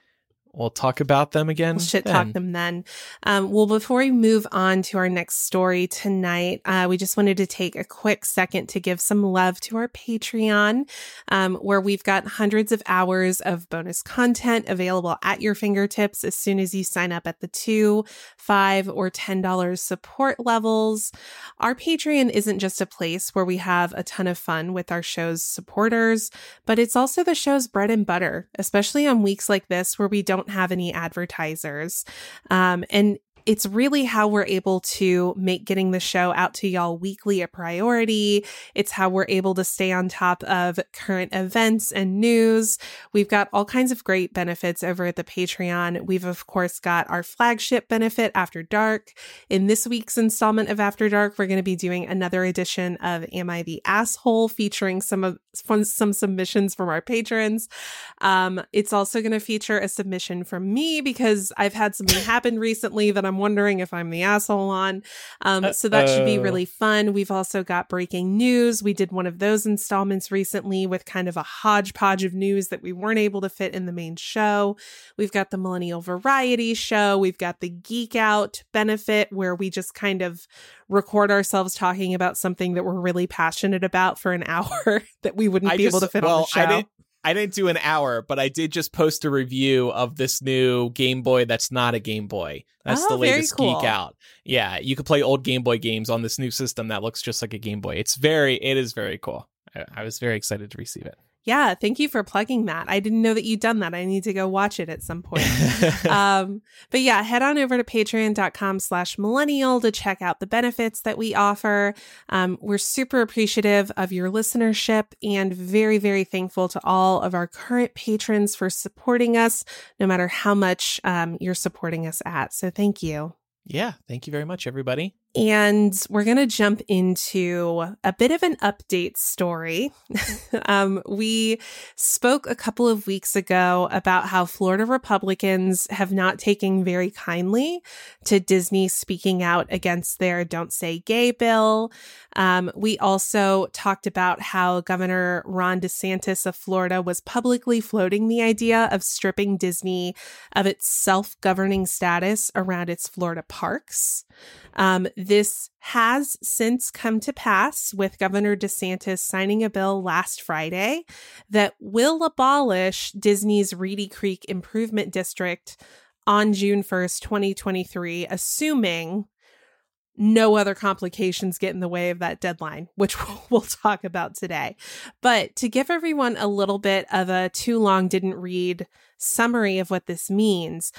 We'll talk about them again. We'll shit-talk them then. Well, before we move on to our next story tonight, we just wanted to take a quick second to give some love to our Patreon, where we've got hundreds of hours of bonus content available at your fingertips as soon as you sign up at the $2, $5, or $10 support levels. Our Patreon isn't just a place where we have a ton of fun with our show's supporters, but it's also the show's bread and butter, especially on weeks like this where we don't have any advertisers. And it's really how we're able to make getting the show out to y'all weekly a priority. It's how we're able to stay on top of current events and news. We've got all kinds of great benefits over at the Patreon. We've, of course, got our flagship benefit, After Dark. In this week's installment of After Dark, we're going to be doing another edition of Am I the Asshole, featuring some submissions from our patrons. It's also going to feature a submission from me because I've had something happen recently that I'm wondering if I'm the asshole on. So that should be really fun. We've also got breaking news. We did one of those installments recently with kind of a hodgepodge of news that we weren't able to fit in the main show. We've got the Millennial Variety Show. We've got the Geek Out benefit where we just kind of record ourselves talking about something that we're really passionate about for an hour that we wouldn't be able to fit on the show. I didn't do an hour, but I did just post a review of this new Game Boy that's not a Game Boy. That's the latest Geek Out. Yeah, you can play old Game Boy games on this new system that looks just like a Game Boy. It is very cool. I was very excited to receive it. Yeah, thank you for plugging that. I didn't know that you'd done that. I need to go watch it at some point. But yeah, head on over to patreon.com/millennial to check out the benefits that we offer. We're super appreciative of your listenership and very, very thankful to all of our current patrons for supporting us, no matter how much you're supporting us at. So thank you. Yeah, thank you very much, everybody. And we're going to jump into a bit of an update story. We spoke a couple of weeks ago about how Florida Republicans have not taken very kindly to Disney speaking out against their Don't Say Gay bill. We also talked about how Governor Ron DeSantis of Florida was publicly floating the idea of stripping Disney of its self-governing status around its Florida parks. This has since come to pass with Governor DeSantis signing a bill last Friday that will abolish Disney's Reedy Creek Improvement District, on June 1st, 2023, assuming no other complications get in the way of that deadline, which we'll talk about today. But to give everyone a little bit of a too long didn't read summary of what this means,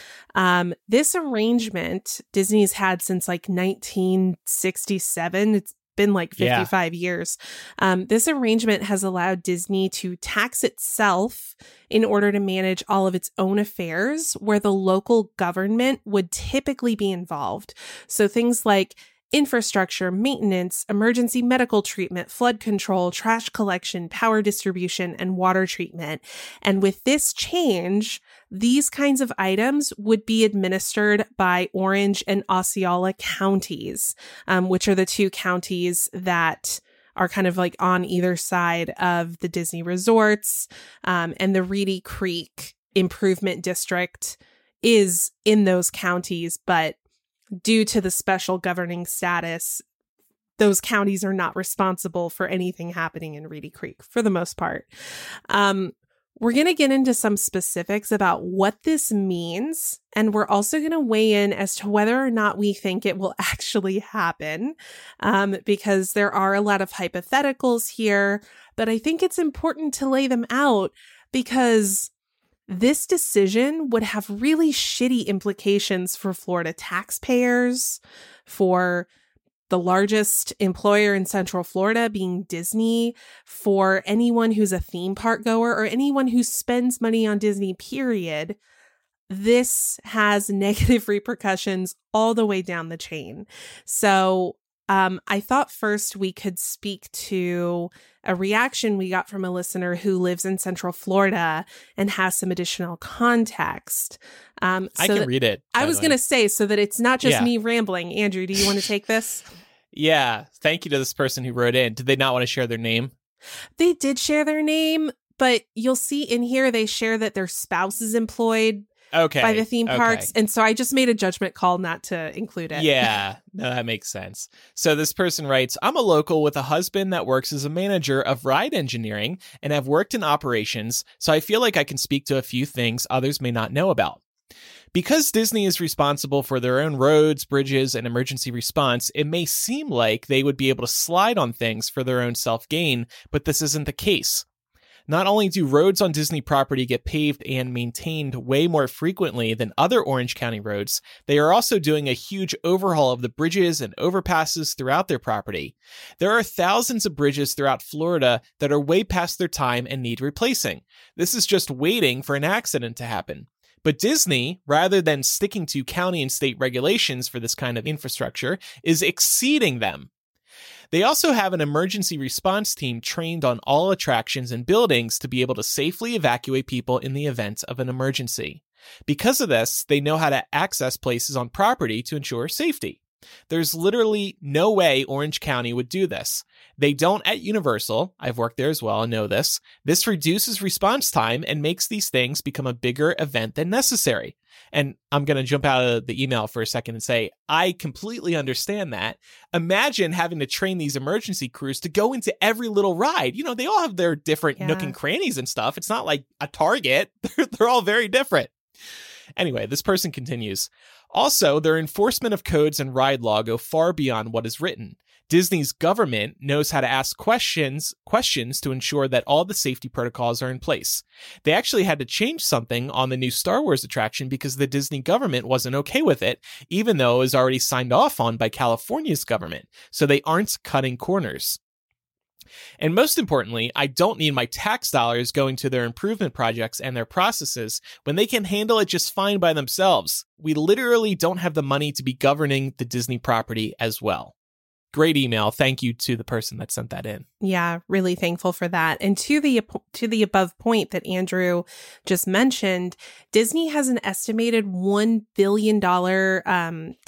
this arrangement Disney's had since like 1967. It's been like 55 years. This arrangement has allowed Disney to tax itself in order to manage all of its own affairs, where the local government would typically be involved. So things like infrastructure, maintenance, emergency medical treatment, flood control, trash collection, power distribution, and water treatment. And with this change, these kinds of items would be administered by Orange and Osceola counties, which are the two counties that are kind of like on either side of the Disney resorts. And the Reedy Creek Improvement District is in those counties, but due to the special governing status, those counties are not responsible for anything happening in Reedy Creek for the most part. We're going to get into some specifics about what this means, and we're also going to weigh in as to whether or not we think it will actually happen, because there are a lot of hypotheticals here, but I think it's important to lay them out because this decision would have really shitty implications for Florida taxpayers, for the largest employer in Central Florida being Disney, for anyone who's a theme park goer or anyone who spends money on Disney, period. This has negative repercussions all the way down the chain. So I thought first we could speak to a reaction we got from a listener who lives in Central Florida and has some additional context. So I can read it. I was going to say, so that it's not just me rambling. Andrew, do you want to take this? Yeah. Thank you to this person who wrote in. Did they not want to share their name? They did share their name, but you'll see in here they share that their spouse is employed by the theme parks. And so I just made a judgment call not to include it. Yeah, no, that makes sense. So this person writes, I'm a local with a husband that works as a manager of ride engineering and have worked in operations. So I feel like I can speak to a few things others may not know about. Because Disney is responsible for their own roads, bridges, and emergency response, it may seem like they would be able to slide on things for their own self-gain, but this isn't the case. Not only do roads on Disney property get paved and maintained way more frequently than other Orange County roads, they are also doing a huge overhaul of the bridges and overpasses throughout their property. There are thousands of bridges throughout Florida that are way past their time and need replacing. This is just waiting for an accident to happen. But Disney, rather than sticking to county and state regulations for this kind of infrastructure, is exceeding them. They also have an emergency response team trained on all attractions and buildings to be able to safely evacuate people in the event of an emergency. Because of this, they know how to access places on property to ensure safety. There's literally no way Orange County would do this. They don't at Universal. I've worked there as well and know this. This reduces response time and makes these things become a bigger event than necessary. And I'm going to jump out of the email for a second and say, I completely understand that. Imagine having to train these emergency crews to go into every little ride. You know, they all have their different nook and crannies and stuff. It's not like a Target. They're all very different. Anyway, this person continues. Also, their enforcement of codes and ride law go far beyond what is written. Disney's government knows how to ask questions to ensure that all the safety protocols are in place. They actually had to change something on the new Star Wars attraction because the Disney government wasn't okay with it, even though it was already signed off on by California's government. So they aren't cutting corners. And most importantly, I don't need my tax dollars going to their improvement projects and their processes when they can handle it just fine by themselves. We literally don't have the money to be governing the Disney property as well. Great email. Thank you to the person that sent that in. Yeah, really thankful for that. And to the above point that Andrew just mentioned, Disney has an estimated $1 billion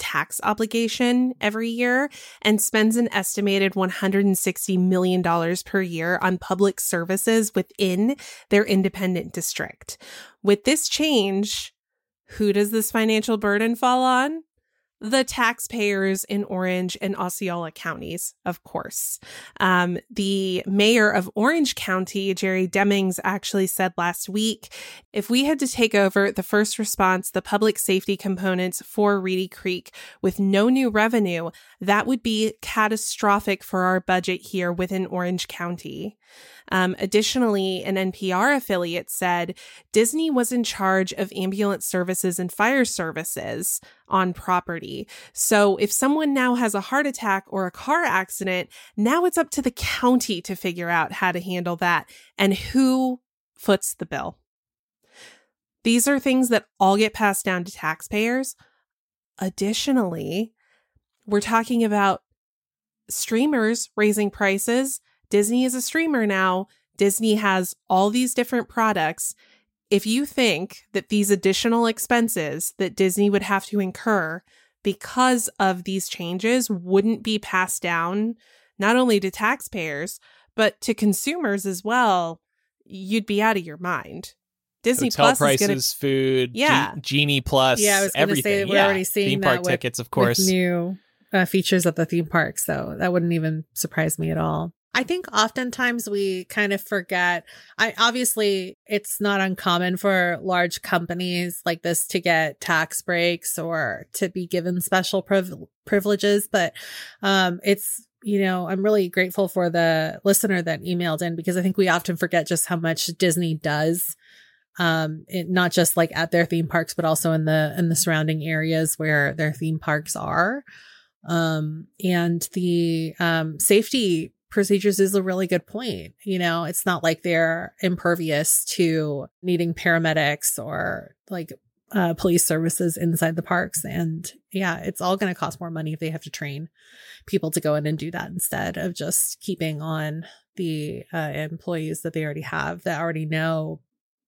tax obligation every year and spends an estimated $160 million per year on public services within their independent district. With this change, who does this financial burden fall on? the taxpayers in Orange and Osceola counties, of course. The mayor of Orange County, Jerry Demings, actually said last week, if we had to take over the first response, the public safety components for Reedy Creek with no new revenue, that would be catastrophic for our budget here within Orange County. Additionally, an NPR affiliate said Disney was in charge of ambulance services and fire services on property. So if someone now has a heart attack or a car accident, now it's up to the county to figure out how to handle that and who foots the bill. These are things that all get passed down to taxpayers. Additionally, we're talking about streamers raising prices. Disney is a streamer now. Disney has all these different products. If you think that these additional expenses that Disney would have to incur because of these changes wouldn't be passed down, not only to taxpayers, but to consumers as well, you'd be out of your mind. Disney Hotel Plus prices, is gonna, food, yeah. Genie Plus, everything. Yeah, I was going to say that we're already seeing theme park that tickets, of course. With new features at the theme park, so that wouldn't even surprise me at all. I think oftentimes we kind of forget. Obviously, it's not uncommon for large companies like this to get tax breaks or to be given special privileges. But it's, you know, I'm really grateful for the listener that emailed in, because I think we often forget just how much Disney does. Not just like at their theme parks, but also in the surrounding areas where their theme parks are. And the safety procedures is a really good point. You know, it's not like they're impervious to needing paramedics or like police services inside the parks. And yeah, it's all going to cost more money if they have to train people to go in and do that instead of just keeping on the employees that they already have that already know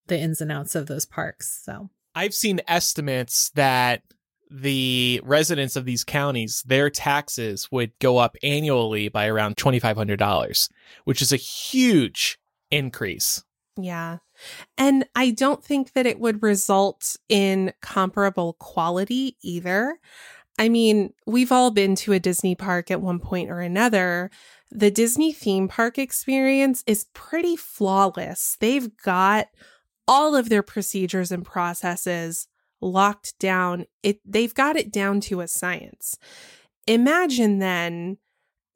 the ins and outs of those parks. So I've seen estimates that the residents of these counties, their taxes would go up annually by around $2,500, which is a huge increase. Yeah. And I don't think that it would result in comparable quality either. I mean, we've all been to a Disney park at one point or another. The Disney theme park experience is pretty flawless. They've got all of their procedures and processes locked down. They've got it down to a science. Imagine then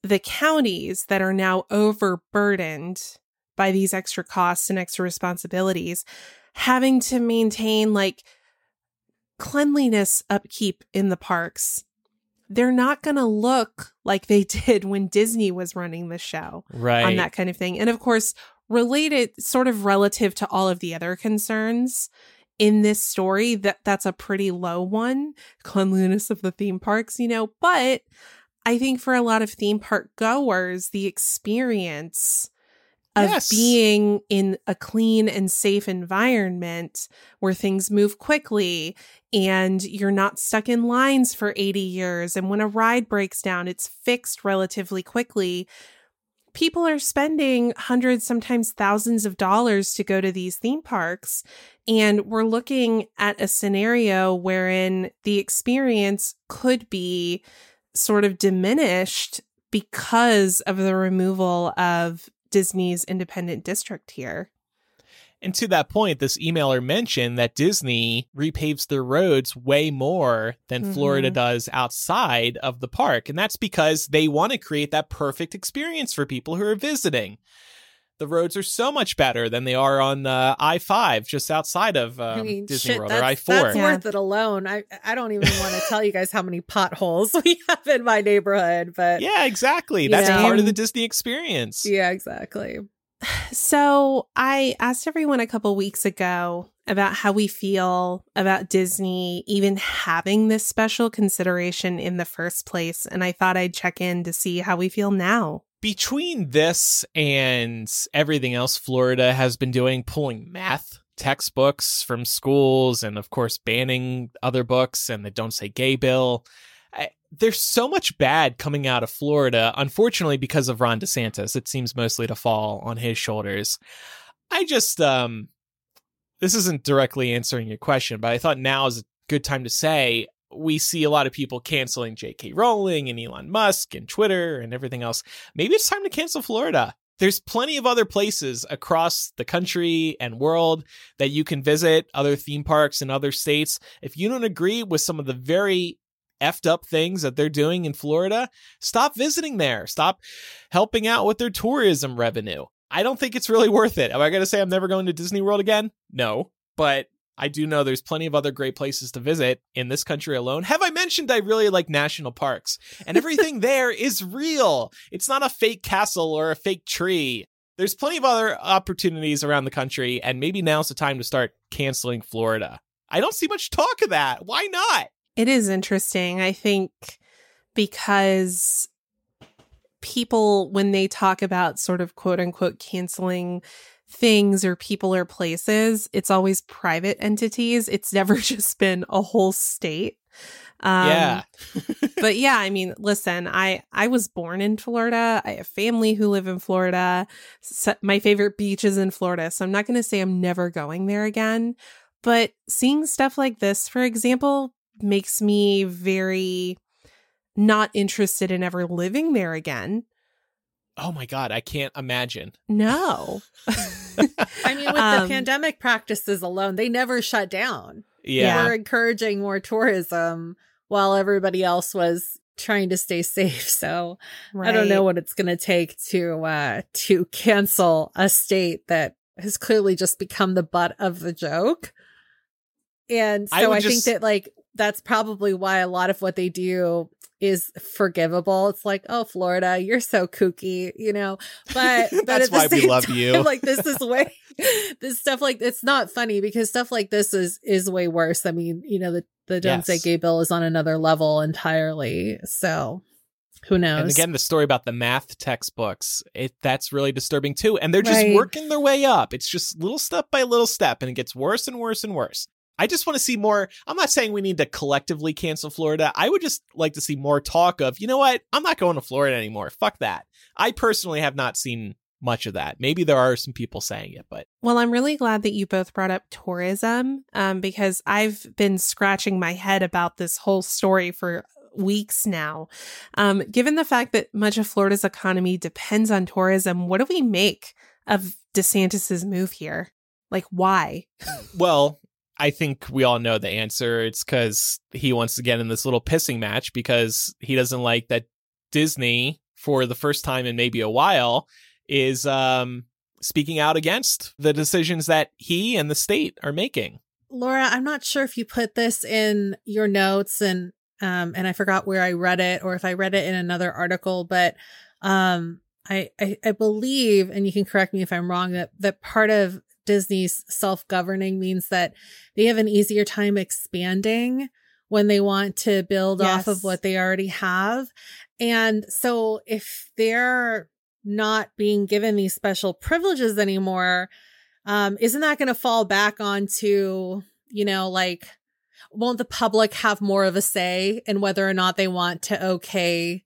the counties that are now overburdened by these extra costs and extra responsibilities, having to maintain like cleanliness upkeep in the parks. They're not going to look like they did when Disney was running the show, right, on that kind of thing. And of course, related, sort of relative to all of the other concerns in this story, that's a pretty low one, cleanliness of the theme parks, you know. But I think for a lot of theme park goers, the experience of being in a clean and safe environment where things move quickly and you're not stuck in lines for 80 years. And when a ride breaks down, it's fixed relatively quickly. People are spending hundreds, sometimes thousands of dollars to go to these theme parks. And we're looking at a scenario wherein the experience could be sort of diminished because of the removal of Disney's independent district here. And to that point, this emailer mentioned that Disney repaves their roads way more than Florida does outside of the park. And that's because they want to create that perfect experience for people who are visiting. The roads are so much better than they are on I-5 just outside of Disney World, or I-4. That's worth it alone. I don't even want to tell you guys how many potholes we have in my neighborhood. But yeah, exactly. That's part of the Disney experience. Yeah, exactly. So I asked everyone a couple weeks ago about how we feel about Disney even having this special consideration in the first place. And I thought I'd check in to see how we feel now. Between this and everything else Florida has been doing, pulling math textbooks from schools and, of course, banning other books and the Don't Say Gay bill, there's so much bad coming out of Florida, unfortunately, because of Ron DeSantis. It seems mostly to fall on his shoulders. I just, this isn't directly answering your question, but I thought now is a good time to say, we see a lot of people canceling J.K. Rowling and Elon Musk and Twitter and everything else. Maybe it's time to cancel Florida. There's plenty of other places across the country and world that you can visit, other theme parks in other states. If you don't agree with some of the very effed up things that they're doing in Florida, stop visiting there. Stop helping out with their tourism revenue. I don't think it's really worth it. Am I going to say I'm never going to Disney World again? No, but I do know there's plenty of other great places to visit in this country alone. Have I mentioned I really like national parks? And everything there is real. It's not a fake castle or a fake tree. There's plenty of other opportunities around the country, and maybe now's the time to start canceling Florida. I don't see much talk of that. Why not? It is interesting. I think because people, when they talk about sort of quote unquote canceling things or people or places, it's always private entities. It's never just been a whole state. Yeah. But yeah, I mean, listen, I was born in Florida. I have family who live in Florida. My favorite beach is in Florida. So I'm not going to say I'm never going there again. But seeing stuff like this, for example, makes me very not interested in ever living there again. Oh my God, I can't imagine. No. I mean, with the pandemic practices alone, they never shut down. Yeah. They were encouraging more tourism while everybody else was trying to stay safe. So right. I don't know what it's going to take to cancel a state that has clearly just become the butt of the joke. And so I think that that's probably why a lot of what they do is forgivable. It's like, oh, Florida, you're so kooky, you know. But that's why we love you. Like, this is way this stuff, like, it's not funny because stuff like this is way worse. I mean, you know, the Don't Say Gay bill is on another level entirely. So who knows? And again, the story about the math textbooks, that's really disturbing too. And they're just working their way up. It's just little step by little step, and it gets worse and worse and worse. I just want to see more. I'm not saying we need to collectively cancel Florida. I would just like to see more talk of, you know what? I'm not going to Florida anymore. Fuck that. I personally have not seen much of that. Maybe there are some people saying it, but. Well, I'm really glad that you both brought up tourism because I've been scratching my head about this whole story for weeks now. Given the fact that much of Florida's economy depends on tourism, what do we make of DeSantis's move here? Like, why? Well, I think we all know the answer. It's because he wants to get in this little pissing match because he doesn't like that Disney, for the first time in maybe a while, is speaking out against the decisions that he and the state are making. Laura, I'm not sure if you put this in your notes and I forgot where I read it or if I read it in another article, but I believe, and you can correct me if I'm wrong, that part of Disney's self-governing means that they have an easier time expanding when they want to build off of what they already have. And so if they're not being given these special privileges anymore, isn't that going to fall back onto, you know, like, won't the public have more of a say in whether or not they want to okay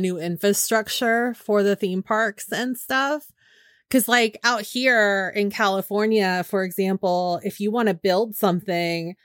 new infrastructure for the theme parks and stuff? Because like out here in California, for example, if you want to build something,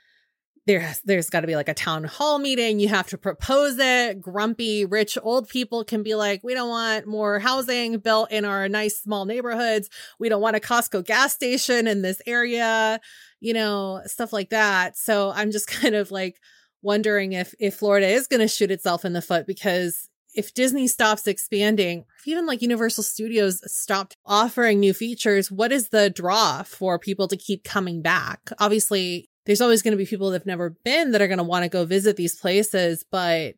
there's got to be like a town hall meeting. You have to propose it. Grumpy, rich, old people can be like, we don't want more housing built in our nice small neighborhoods. We don't want a Costco gas station in this area, you know, stuff like that. So I'm just kind of like wondering if Florida is going to shoot itself in the foot because if Disney stops expanding, if even like Universal Studios stopped offering new features, what is the draw for people to keep coming back? Obviously, there's always going to be people that have never been that are going to want to go visit these places. But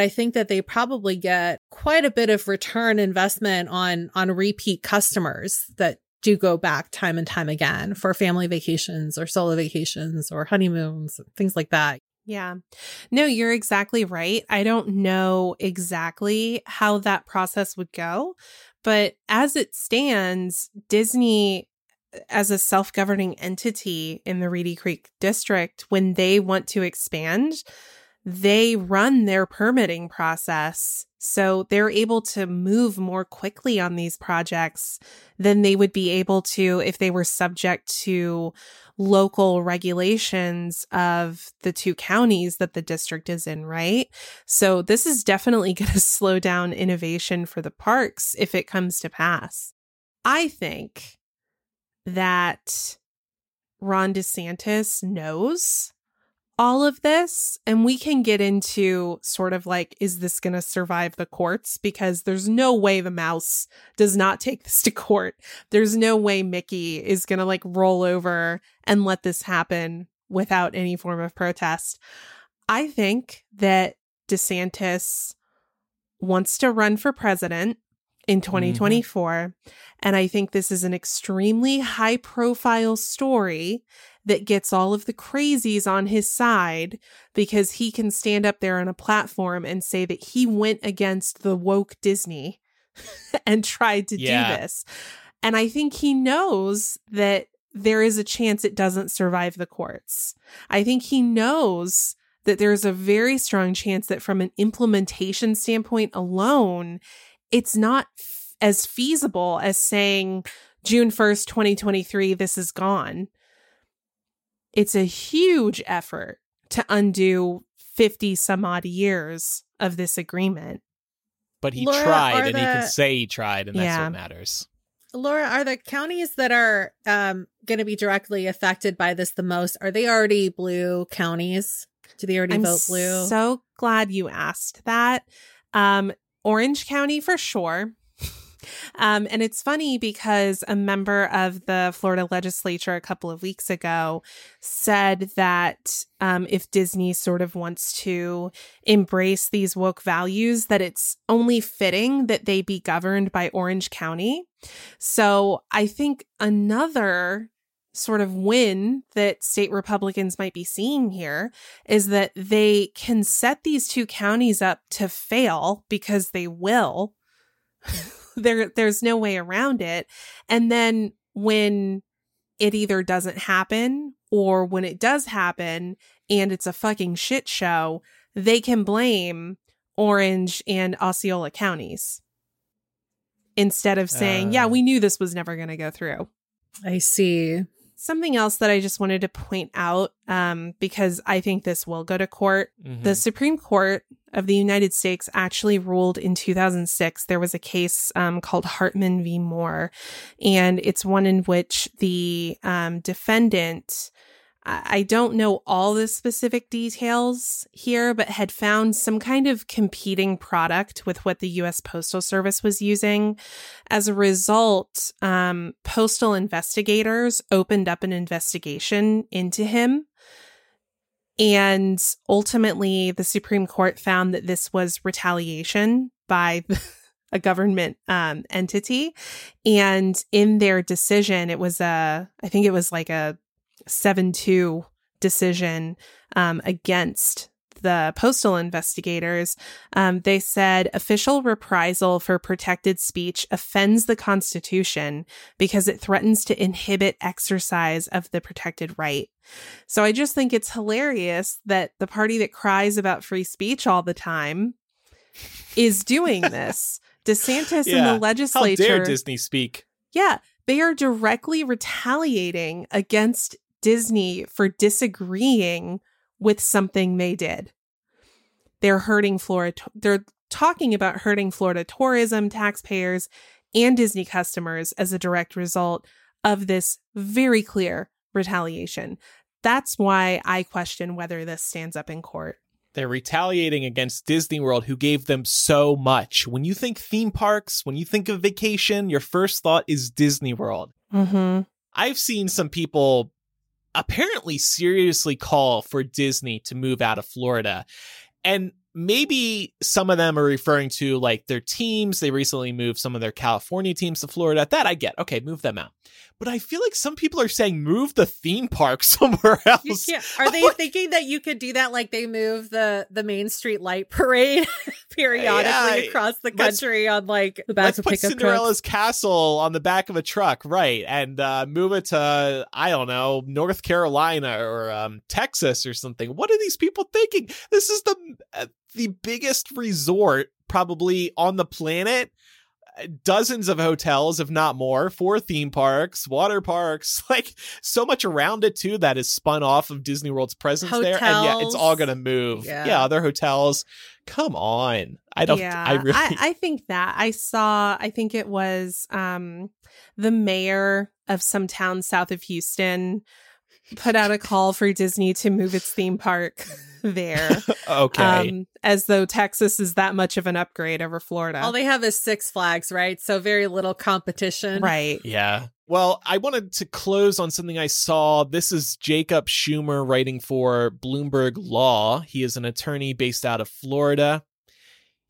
I think that they probably get quite a bit of return investment on repeat customers that do go back time and time again for family vacations or solo vacations or honeymoons, things like that. Yeah. No, you're exactly right. I don't know exactly how that process would go, but as it stands, Disney as a self-governing entity in the Reedy Creek District, when they want to expand, they run their permitting process So they're able to move more quickly on these projects than they would be able to if they were subject to local regulations of the two counties that the district is in, right? So this is definitely going to slow down innovation for the parks if it comes to pass. I think that Ron DeSantis knows all of this, and we can get into sort of like, is this going to survive the courts? Because there's no way the mouse does not take this to court. There's no way Mickey is going to like roll over and let this happen without any form of protest. I think that DeSantis wants to run for president in 2024. Mm-hmm. And I think this is an extremely high profile story that gets all of the crazies on his side because he can stand up there on a platform and say that he went against the woke Disney and tried to do this. And I think he knows that there is a chance it doesn't survive the courts. I think he knows that there's a very strong chance that from an implementation standpoint alone, it's not as feasible as saying June 1st, 2023, this is gone. It's a huge effort to undo 50 some odd years of this agreement. But he tried, and he can say he tried, and that's what matters. Laura, are the counties that are going to be directly affected by this the most, are they already blue counties? Do they already vote blue? I'm so glad you asked that. Orange County for sure. And it's funny because a member of the Florida legislature a couple of weeks ago said that if Disney sort of wants to embrace these woke values, that it's only fitting that they be governed by Orange County. So I think another sort of win that state Republicans might be seeing here is that they can set these two counties up to fail because they will. There's no way around it. And then when it either doesn't happen or when it does happen and it's a fucking shit show, they can blame Orange and Osceola counties instead of saying, yeah, we knew this was never going to go through. I see. Something else that I just wanted to point out, because I think this will go to court. Mm-hmm. The Supreme Court of the United States actually ruled in 2006, there was a case called Hartman v. Moore, and it's one in which the defendant, I don't know all the specific details here, but had found some kind of competing product with what the U.S. Postal Service was using. As a result, postal investigators opened up an investigation into him. And ultimately, the Supreme Court found that this was retaliation by a government entity. And in their decision, it was I think it was like a 7-2 decision against the postal investigators. They said official reprisal for protected speech offends the Constitution because it threatens to inhibit exercise of the protected right. So I just think it's hilarious that the party that cries about free speech all the time is doing this. DeSantis and the legislature. How dare Disney speak? Yeah. They are directly retaliating against Disney for disagreeing with something they did. They're hurting Florida. They're talking about hurting Florida tourism, taxpayers, and Disney customers as a direct result of this very clear retaliation. That's why I question whether this stands up in court. They're retaliating against Disney World, who gave them so much. When you think theme parks, when you think of vacation, your first thought is Disney World. Mm-hmm. I've seen some people apparently seriously call for Disney to move out of Florida. And maybe some of them are referring to like their teams. They recently moved some of their California teams to Florida. That I get. Okay, move them out. But I feel like some people are saying move the theme park somewhere else. Are they thinking that you could do that like they move the Main Street Light Parade periodically across the country on like the back of pickup trucks? Let's put Cinderella's castle on the back of a truck, right? And move it to, I don't know, North Carolina or Texas or something. What are these people thinking? This is the biggest resort probably on the planet, dozens of hotels, if not more, 4 theme parks, water parks, like so much around it too that is spun off of Disney World's presence there. And yeah, it's all going to move. Yeah, other hotels. Come on. I think that I think it was the mayor of some town south of Houston put out a call for Disney to move its theme park there. Okay. As though Texas is that much of an upgrade over Florida. All they have is Six Flags, right? So very little competition. Right. Yeah. Well, I wanted to close on something I saw. This is Jacob Schumer writing for Bloomberg Law. He is an attorney based out of Florida.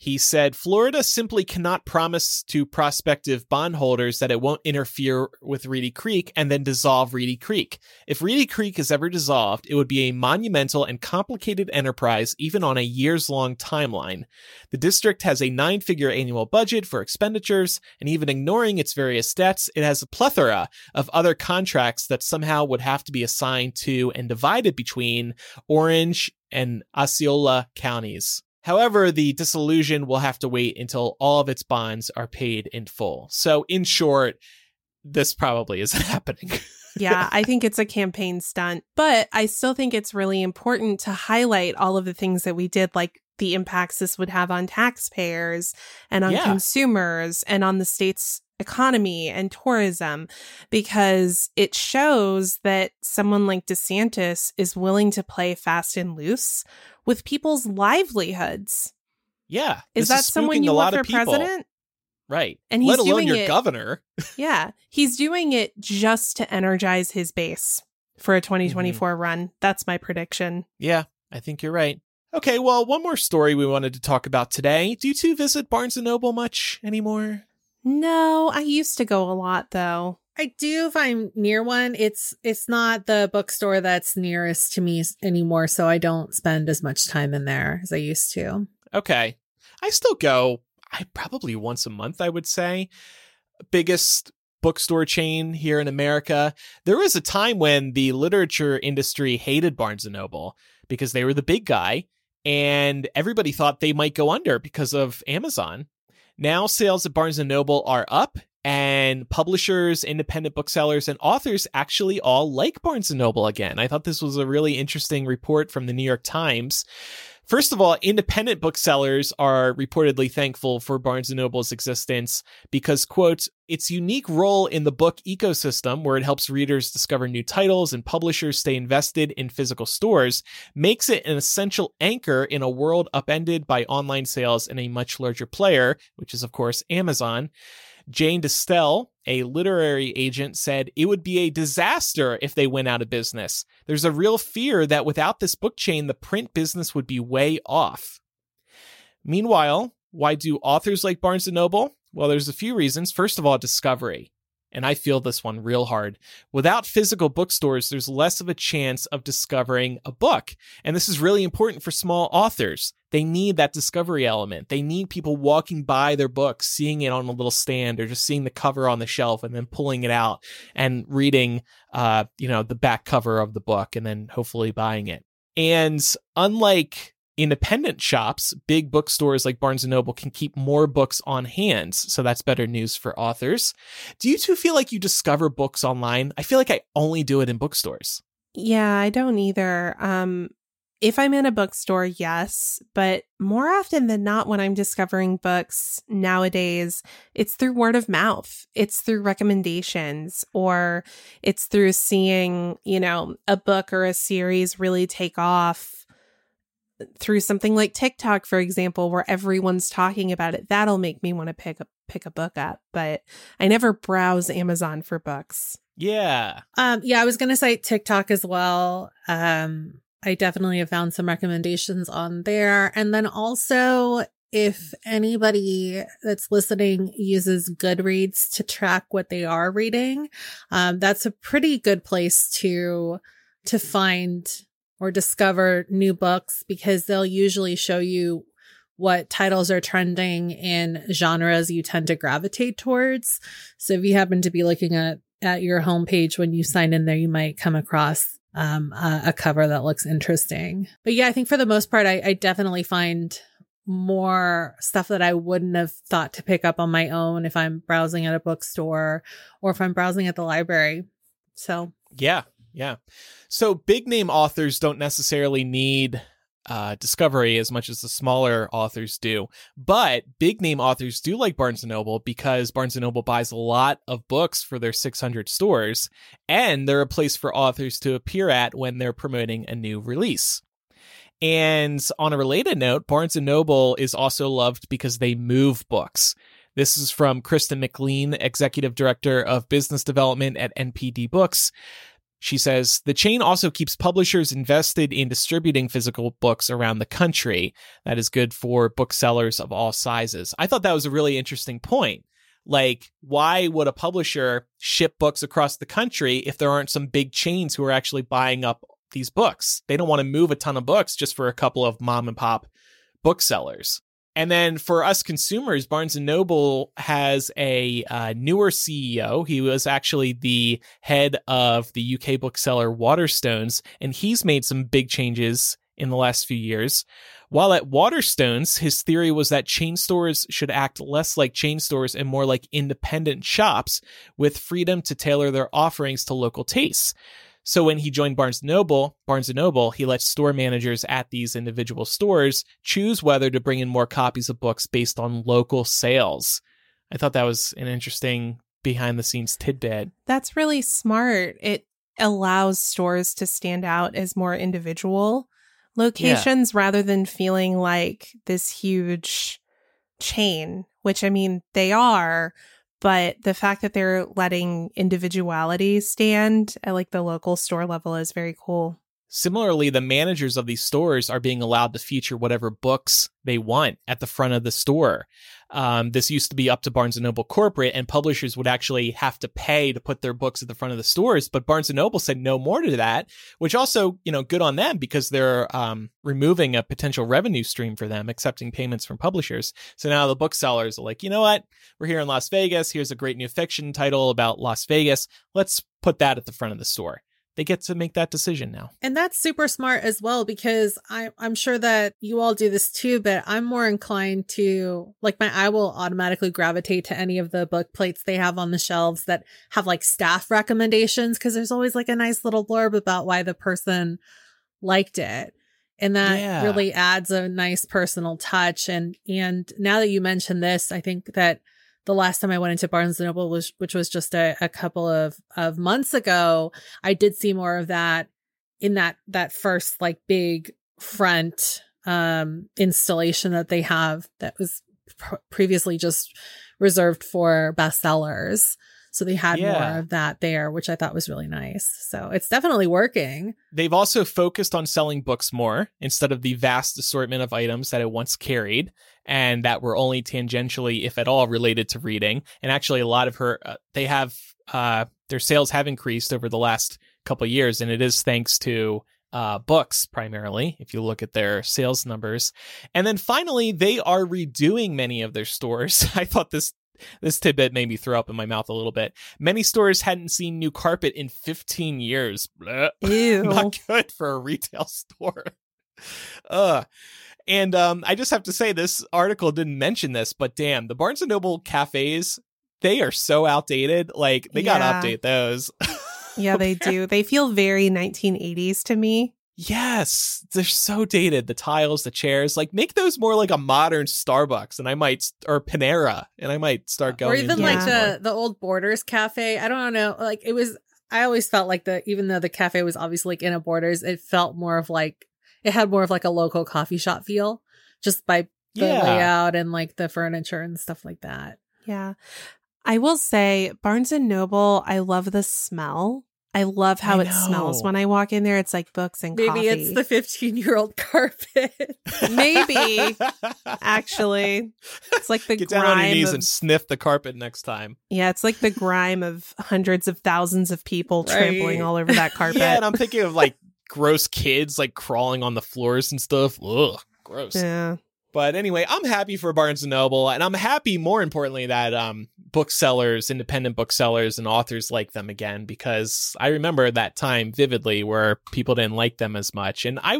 He said, Florida simply cannot promise to prospective bondholders that it won't interfere with Reedy Creek and then dissolve Reedy Creek. If Reedy Creek is ever dissolved, it would be a monumental and complicated enterprise, even on a years-long timeline. The district has a 9-figure annual budget for expenditures, and even ignoring its various debts, it has a plethora of other contracts that somehow would have to be assigned to and divided between Orange and Osceola counties. However, the dissolution will have to wait until all of its bonds are paid in full. So in short, this probably isn't happening. Yeah, I think it's a campaign stunt, but I still think it's really important to highlight all of the things that we did, like the impacts this would have on taxpayers and on consumers and on the state's economy and tourism, because it shows that someone like DeSantis is willing to play fast and loose with people's livelihoods. Yeah. Is that someone you want for president? Right. And let alone your governor. Yeah. He's doing it just to energize his base for a 2024 run. That's my prediction. Yeah, I think you're right. Okay, well, one more story we wanted to talk about today. Do you two visit Barnes & Noble much anymore? No, I used to go a lot, though. I do if I'm near one. It's not the bookstore that's nearest to me anymore, so I don't spend as much time in there as I used to. Okay. I still go probably once a month, I would say. Biggest bookstore chain here in America. There was a time when the literature industry hated Barnes & Noble because they were the big guy, and everybody thought they might go under because of Amazon. Now sales at Barnes & Noble are up, and publishers, independent booksellers, and authors actually all like Barnes & Noble again. I thought this was a really interesting report from the New York Times. First of all, independent booksellers are reportedly thankful for Barnes & Noble's existence because, quote, its unique role in the book ecosystem, where it helps readers discover new titles and publishers stay invested in physical stores, makes it an essential anchor in a world upended by online sales and a much larger player, which is, of course, Amazon. Jane Distel, a literary agent, said it would be a disaster if they went out of business. There's a real fear that without this book chain, the print business would be way off. Meanwhile, why do authors like Barnes & Noble? Well, there's a few reasons. First of all, discovery. And I feel this one real hard. Without physical bookstores, there's less of a chance of discovering a book. And this is really important for small authors. They need that discovery element. They need people walking by their books, seeing it on a little stand or just seeing the cover on the shelf and then pulling it out and reading, the back cover of the book and then hopefully buying it. And unlike independent shops, big bookstores like Barnes & Noble can keep more books on hand. So that's better news for authors. Do you two feel like you discover books online? I feel like I only do it in bookstores. Yeah, I don't either. If I'm in a bookstore, yes. But more often than not, when I'm discovering books nowadays, it's through word of mouth. It's through recommendations, or it's through seeing, a book or a series really take off through something like TikTok, for example, where everyone's talking about it. That'll make me want to pick a book up. But I never browse Amazon for books. Yeah. I was going to say TikTok as well. I definitely have found some recommendations on there. And then also, if anybody that's listening uses Goodreads to track what they are reading, that's a pretty good place to find or discover new books, because they'll usually show you what titles are trending in genres you tend to gravitate towards. So if you happen to be looking at your homepage when you sign in there, you might come across a cover that looks interesting. But yeah, I think for the most part, I definitely find more stuff that I wouldn't have thought to pick up on my own if I'm browsing at a bookstore or if I'm browsing at the library. So, yeah. So big name authors don't necessarily need discovery as much as the smaller authors do, but big name authors do like Barnes & Noble because Barnes & Noble buys a lot of books for their 600 stores, and they're a place for authors to appear at when they're promoting a new release. And on a related note, Barnes & Noble is also loved because they move books. This is from Kristen McLean, Executive Director of Business Development at NPD Books. She says, the chain also keeps publishers invested in distributing physical books around the country. That is good for booksellers of all sizes. I thought that was a really interesting point. Like, why would a publisher ship books across the country if there aren't some big chains who are actually buying up these books? They don't want to move a ton of books just for a couple of mom and pop booksellers. And then for us consumers, Barnes & Noble has a newer CEO. He was actually the head of the UK bookseller Waterstones, and he's made some big changes in the last few years. While at Waterstones, his theory was that chain stores should act less like chain stores and more like independent shops with freedom to tailor their offerings to local tastes. So when he joined Barnes & Noble, he lets store managers at these individual stores choose whether to bring in more copies of books based on local sales. I thought that was an interesting behind-the-scenes tidbit. That's really smart. It allows stores to stand out as more individual locations rather than feeling like this huge chain, which, I mean, they are. But the fact that they're letting individuality stand at like the local store level is very cool. Similarly, the managers of these stores are being allowed to feature whatever books they want at the front of the store. This used to be up to Barnes & Noble corporate, and publishers would actually have to pay to put their books at the front of the stores. But Barnes & Noble said no more to that, which also, you know, good on them because they're removing a potential revenue stream for them, accepting payments from publishers. So now the booksellers are like, you know what? We're here in Las Vegas. Here's a great new fiction title about Las Vegas. Let's put that at the front of the store. They get to make that decision now. And that's super smart as well, because I'm sure that you all do this too, but I'm more inclined to, like, my eye will automatically gravitate to any of the book plates they have on the shelves that have like staff recommendations, because there's always like a nice little blurb about why the person liked it. And that really adds a nice personal touch. And now that you mentioned this, I think that the last time I went into Barnes & Noble, which was just a couple of months ago, I did see more of that in that first like big front installation that they have that was previously just reserved for bestsellers. So they had more of that there, which I thought was really nice. So it's definitely working. They've also focused on selling books more instead of the vast assortment of items that it once carried and that were only tangentially, if at all, related to reading. And actually, a lot of their sales have increased over the last couple of years, and it is thanks to books primarily, if you look at their sales numbers. And then finally, they are redoing many of their stores. I thought this tidbit made me throw up in my mouth a little bit. Many stores hadn't seen new carpet in 15 years. Ew. Not good for a retail store. And I just have to say, this article didn't mention this, but damn, the Barnes & Noble cafes, they are so outdated. Like, they got to update those. Yeah, they do. They feel very 1980s to me. Yes, they're so dated. The tiles, the chairs, like, make those more like a modern Starbucks, and I might, or Panera, and I might start going. Or even like the old Borders cafe. I don't know. Like, it was, I always felt like even though the cafe was obviously like in a Borders, it felt more of like, it had more of like a local coffee shop feel just by the layout and like the furniture and stuff like that. Yeah. I will say Barnes & Noble, I love the smell. I love how it smells when I walk in there. It's like books and coffee. Maybe it's the 15-year-old carpet. Maybe, actually. It's like the grime. Get down on your knees and sniff the carpet next time. Yeah, it's like the grime of hundreds of thousands of people trampling all over that carpet. Yeah, and I'm thinking of like gross kids like crawling on the floors and stuff. Ugh, gross. Yeah. But anyway, I'm happy for Barnes & Noble, and I'm happy, more importantly, that booksellers, independent booksellers and authors like them again, because I remember that time vividly where people didn't like them as much. And I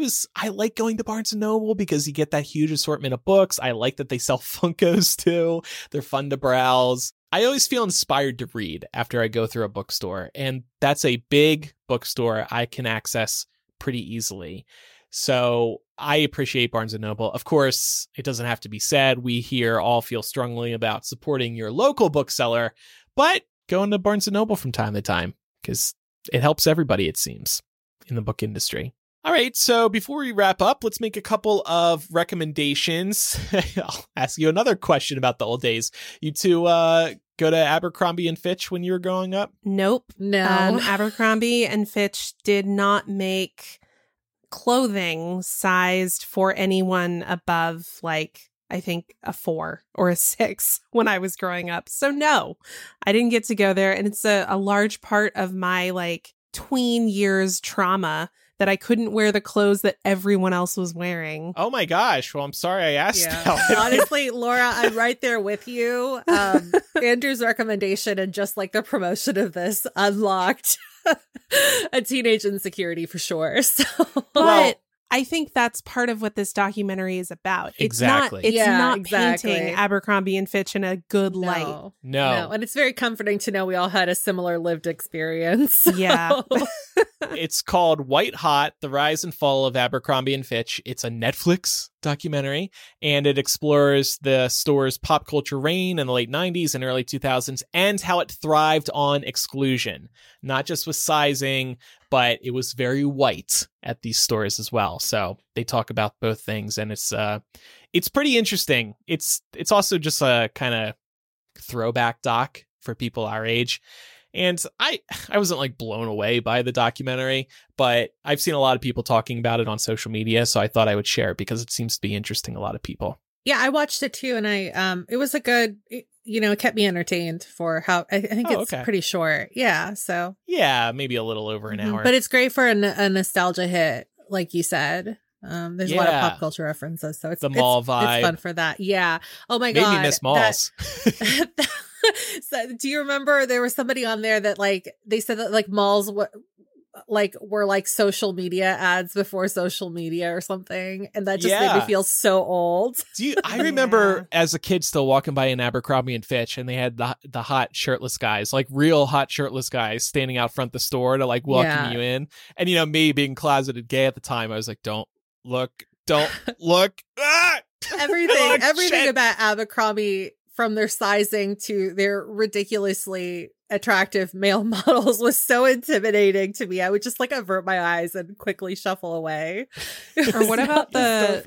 like going to Barnes & Noble because you get that huge assortment of books. I like that they sell Funkos, too. They're fun to browse. I always feel inspired to read after I go through a bookstore, and that's a big bookstore I can access pretty easily. So I appreciate Barnes & Noble. Of course, it doesn't have to be said. We here all feel strongly about supporting your local bookseller, but going to Barnes & Noble from time to time because it helps everybody, it seems, in the book industry. All right, so before we wrap up, let's make a couple of recommendations. I'll ask you another question about the old days. You two go to Abercrombie & Fitch when you were growing up? Nope. No. Abercrombie & Fitch did not make clothing sized for anyone above, like, I think a 4 or a 6 when I was growing up. So no, I didn't get to go there. And it's a large part of my like tween years trauma that I couldn't wear the clothes that everyone else was wearing. Oh my gosh. Well, I'm sorry I asked that. Honestly, Laura, I'm right there with you. Andrew's recommendation and just like the promotion of this unlocked a teenage insecurity for sure. So. But I think that's part of what this documentary is about. It's not painting Abercrombie and Fitch in a good light. No. And it's very comforting to know we all had a similar lived experience. So. Yeah. It's called White Hot, The Rise and Fall of Abercrombie and Fitch. It's a Netflix documentary, and it explores the store's pop culture reign in the late 90s and early 2000s and how it thrived on exclusion, not just with sizing, but it was very white at these stores as well. So they talk about both things, and it's pretty interesting. It's also just a kind of throwback doc for people our age. And I wasn't like blown away by the documentary, but I've seen a lot of people talking about it on social media. So I thought I would share it because it seems to be interesting to a lot of people. Yeah, I watched it too. And it was a good, it kept me entertained for how I think it's pretty short. Yeah. So. Yeah, maybe a little over an hour. But it's great for a nostalgia hit, like you said. There's a lot of pop culture references. So it's the mall vibe. It's fun for that. Yeah. Oh, my God. Made me miss malls. So do you remember there was somebody on there that like they said that like malls were like social media ads before social media or something, and that just made me feel so old. I remember as a kid still walking by an Abercrombie and Fitch, and they had the hot shirtless guys, like real hot shirtless guys standing out front the store to like welcome you in. And me being closeted gay at the time, I was like, don't look. Ah! Everything shit. About Abercrombie, from their sizing to their ridiculously attractive male models, was so intimidating to me. I would just like avert my eyes and quickly shuffle away. Or what about the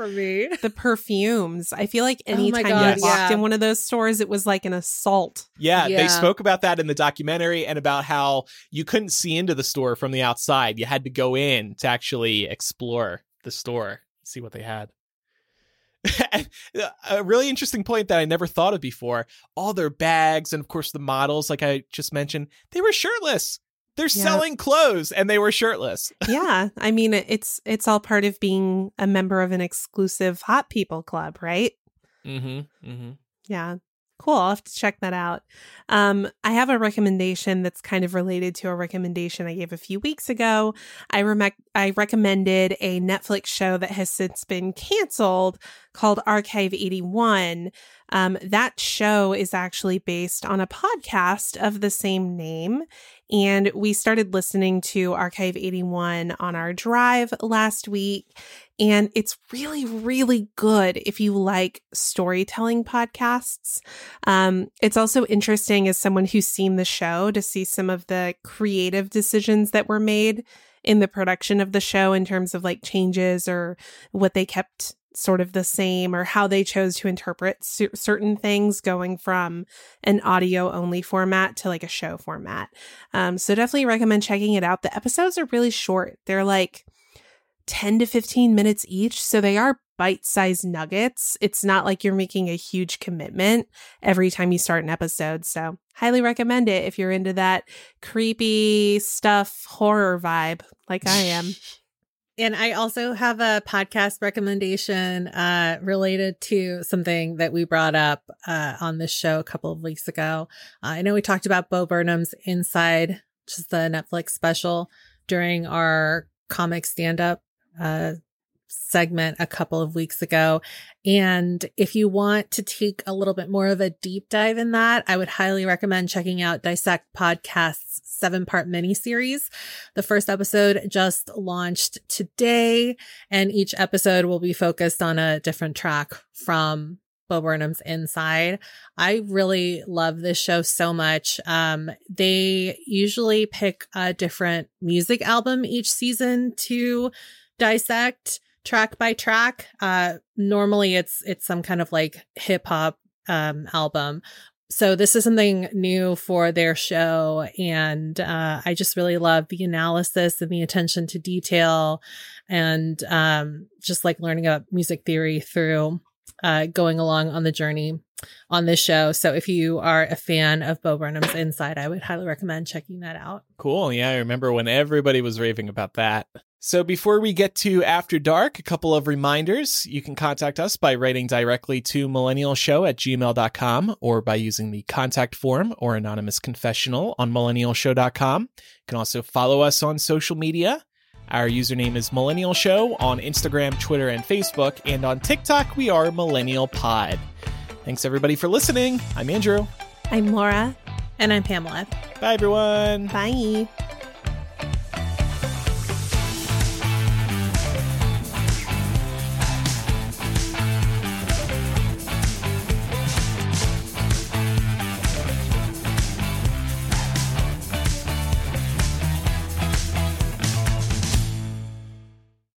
perfumes? I feel like anytime you walked in one of those stores, it was like an assault. Yeah, they spoke about that in the documentary and about how you couldn't see into the store from the outside. You had to go in to actually explore the store, see what they had. A really interesting point that I never thought of before. All their bags and, of course, the models, like I just mentioned, they were shirtless. They're selling clothes and they were shirtless. Yeah. I mean, it's all part of being a member of an exclusive hot people club, right? Mm-hmm. Mm-hmm. Yeah. Cool. I'll have to check that out. I have a recommendation that's kind of related to a recommendation I gave a few weeks ago. I recommended a Netflix show that has since been canceled called Archive 81. That show is actually based on a podcast of the same name. And we started listening to Archive 81 on our drive last week. And it's really, really good if you like storytelling podcasts. It's also interesting as someone who's seen the show to see some of the creative decisions that were made in the production of the show in terms of like changes or what they kept sort of the same, or how they chose to interpret certain things, going from an audio only format to like a show format. So definitely recommend checking it out. The episodes are really short. They're like 10 to 15 minutes each. So they are bite-sized nuggets. It's not like you're making a huge commitment every time you start an episode. So highly recommend it if you're into that creepy stuff horror vibe like I am. And I also have a podcast recommendation related to something that we brought up on this show a couple of weeks ago. I know we talked about Bo Burnham's Inside, which is the Netflix special, during our comic stand-up segment a couple of weeks ago. And if you want to take a little bit more of a deep dive in that, I would highly recommend checking out Dissect Podcast's 7-part miniseries. The first episode just launched today, and each episode will be focused on a different track from Bo Burnham's Inside. I really love this show so much. They usually pick a different music album each season to dissect track by track. Normally it's some kind of like hip hop album. So this is something new for their show. And I just really love the analysis and the attention to detail, and just like learning about music theory through going along on the journey on this show. So if you are a fan of Bo Burnham's Inside, I would highly recommend checking that out. Cool. Yeah, I remember when everybody was raving about that. So before we get to After Dark, a couple of reminders. You can contact us by writing directly to millennialshow@gmail.com or by using the contact form or anonymous confessional on millennialshow.com. You can also follow us on social media. Our username is Millennial Show on Instagram, Twitter, and Facebook. And on TikTok, we are Millennial Pod. Thanks, everybody, for listening. I'm Andrew. I'm Laura. And I'm Pamela. Bye, everyone. Bye.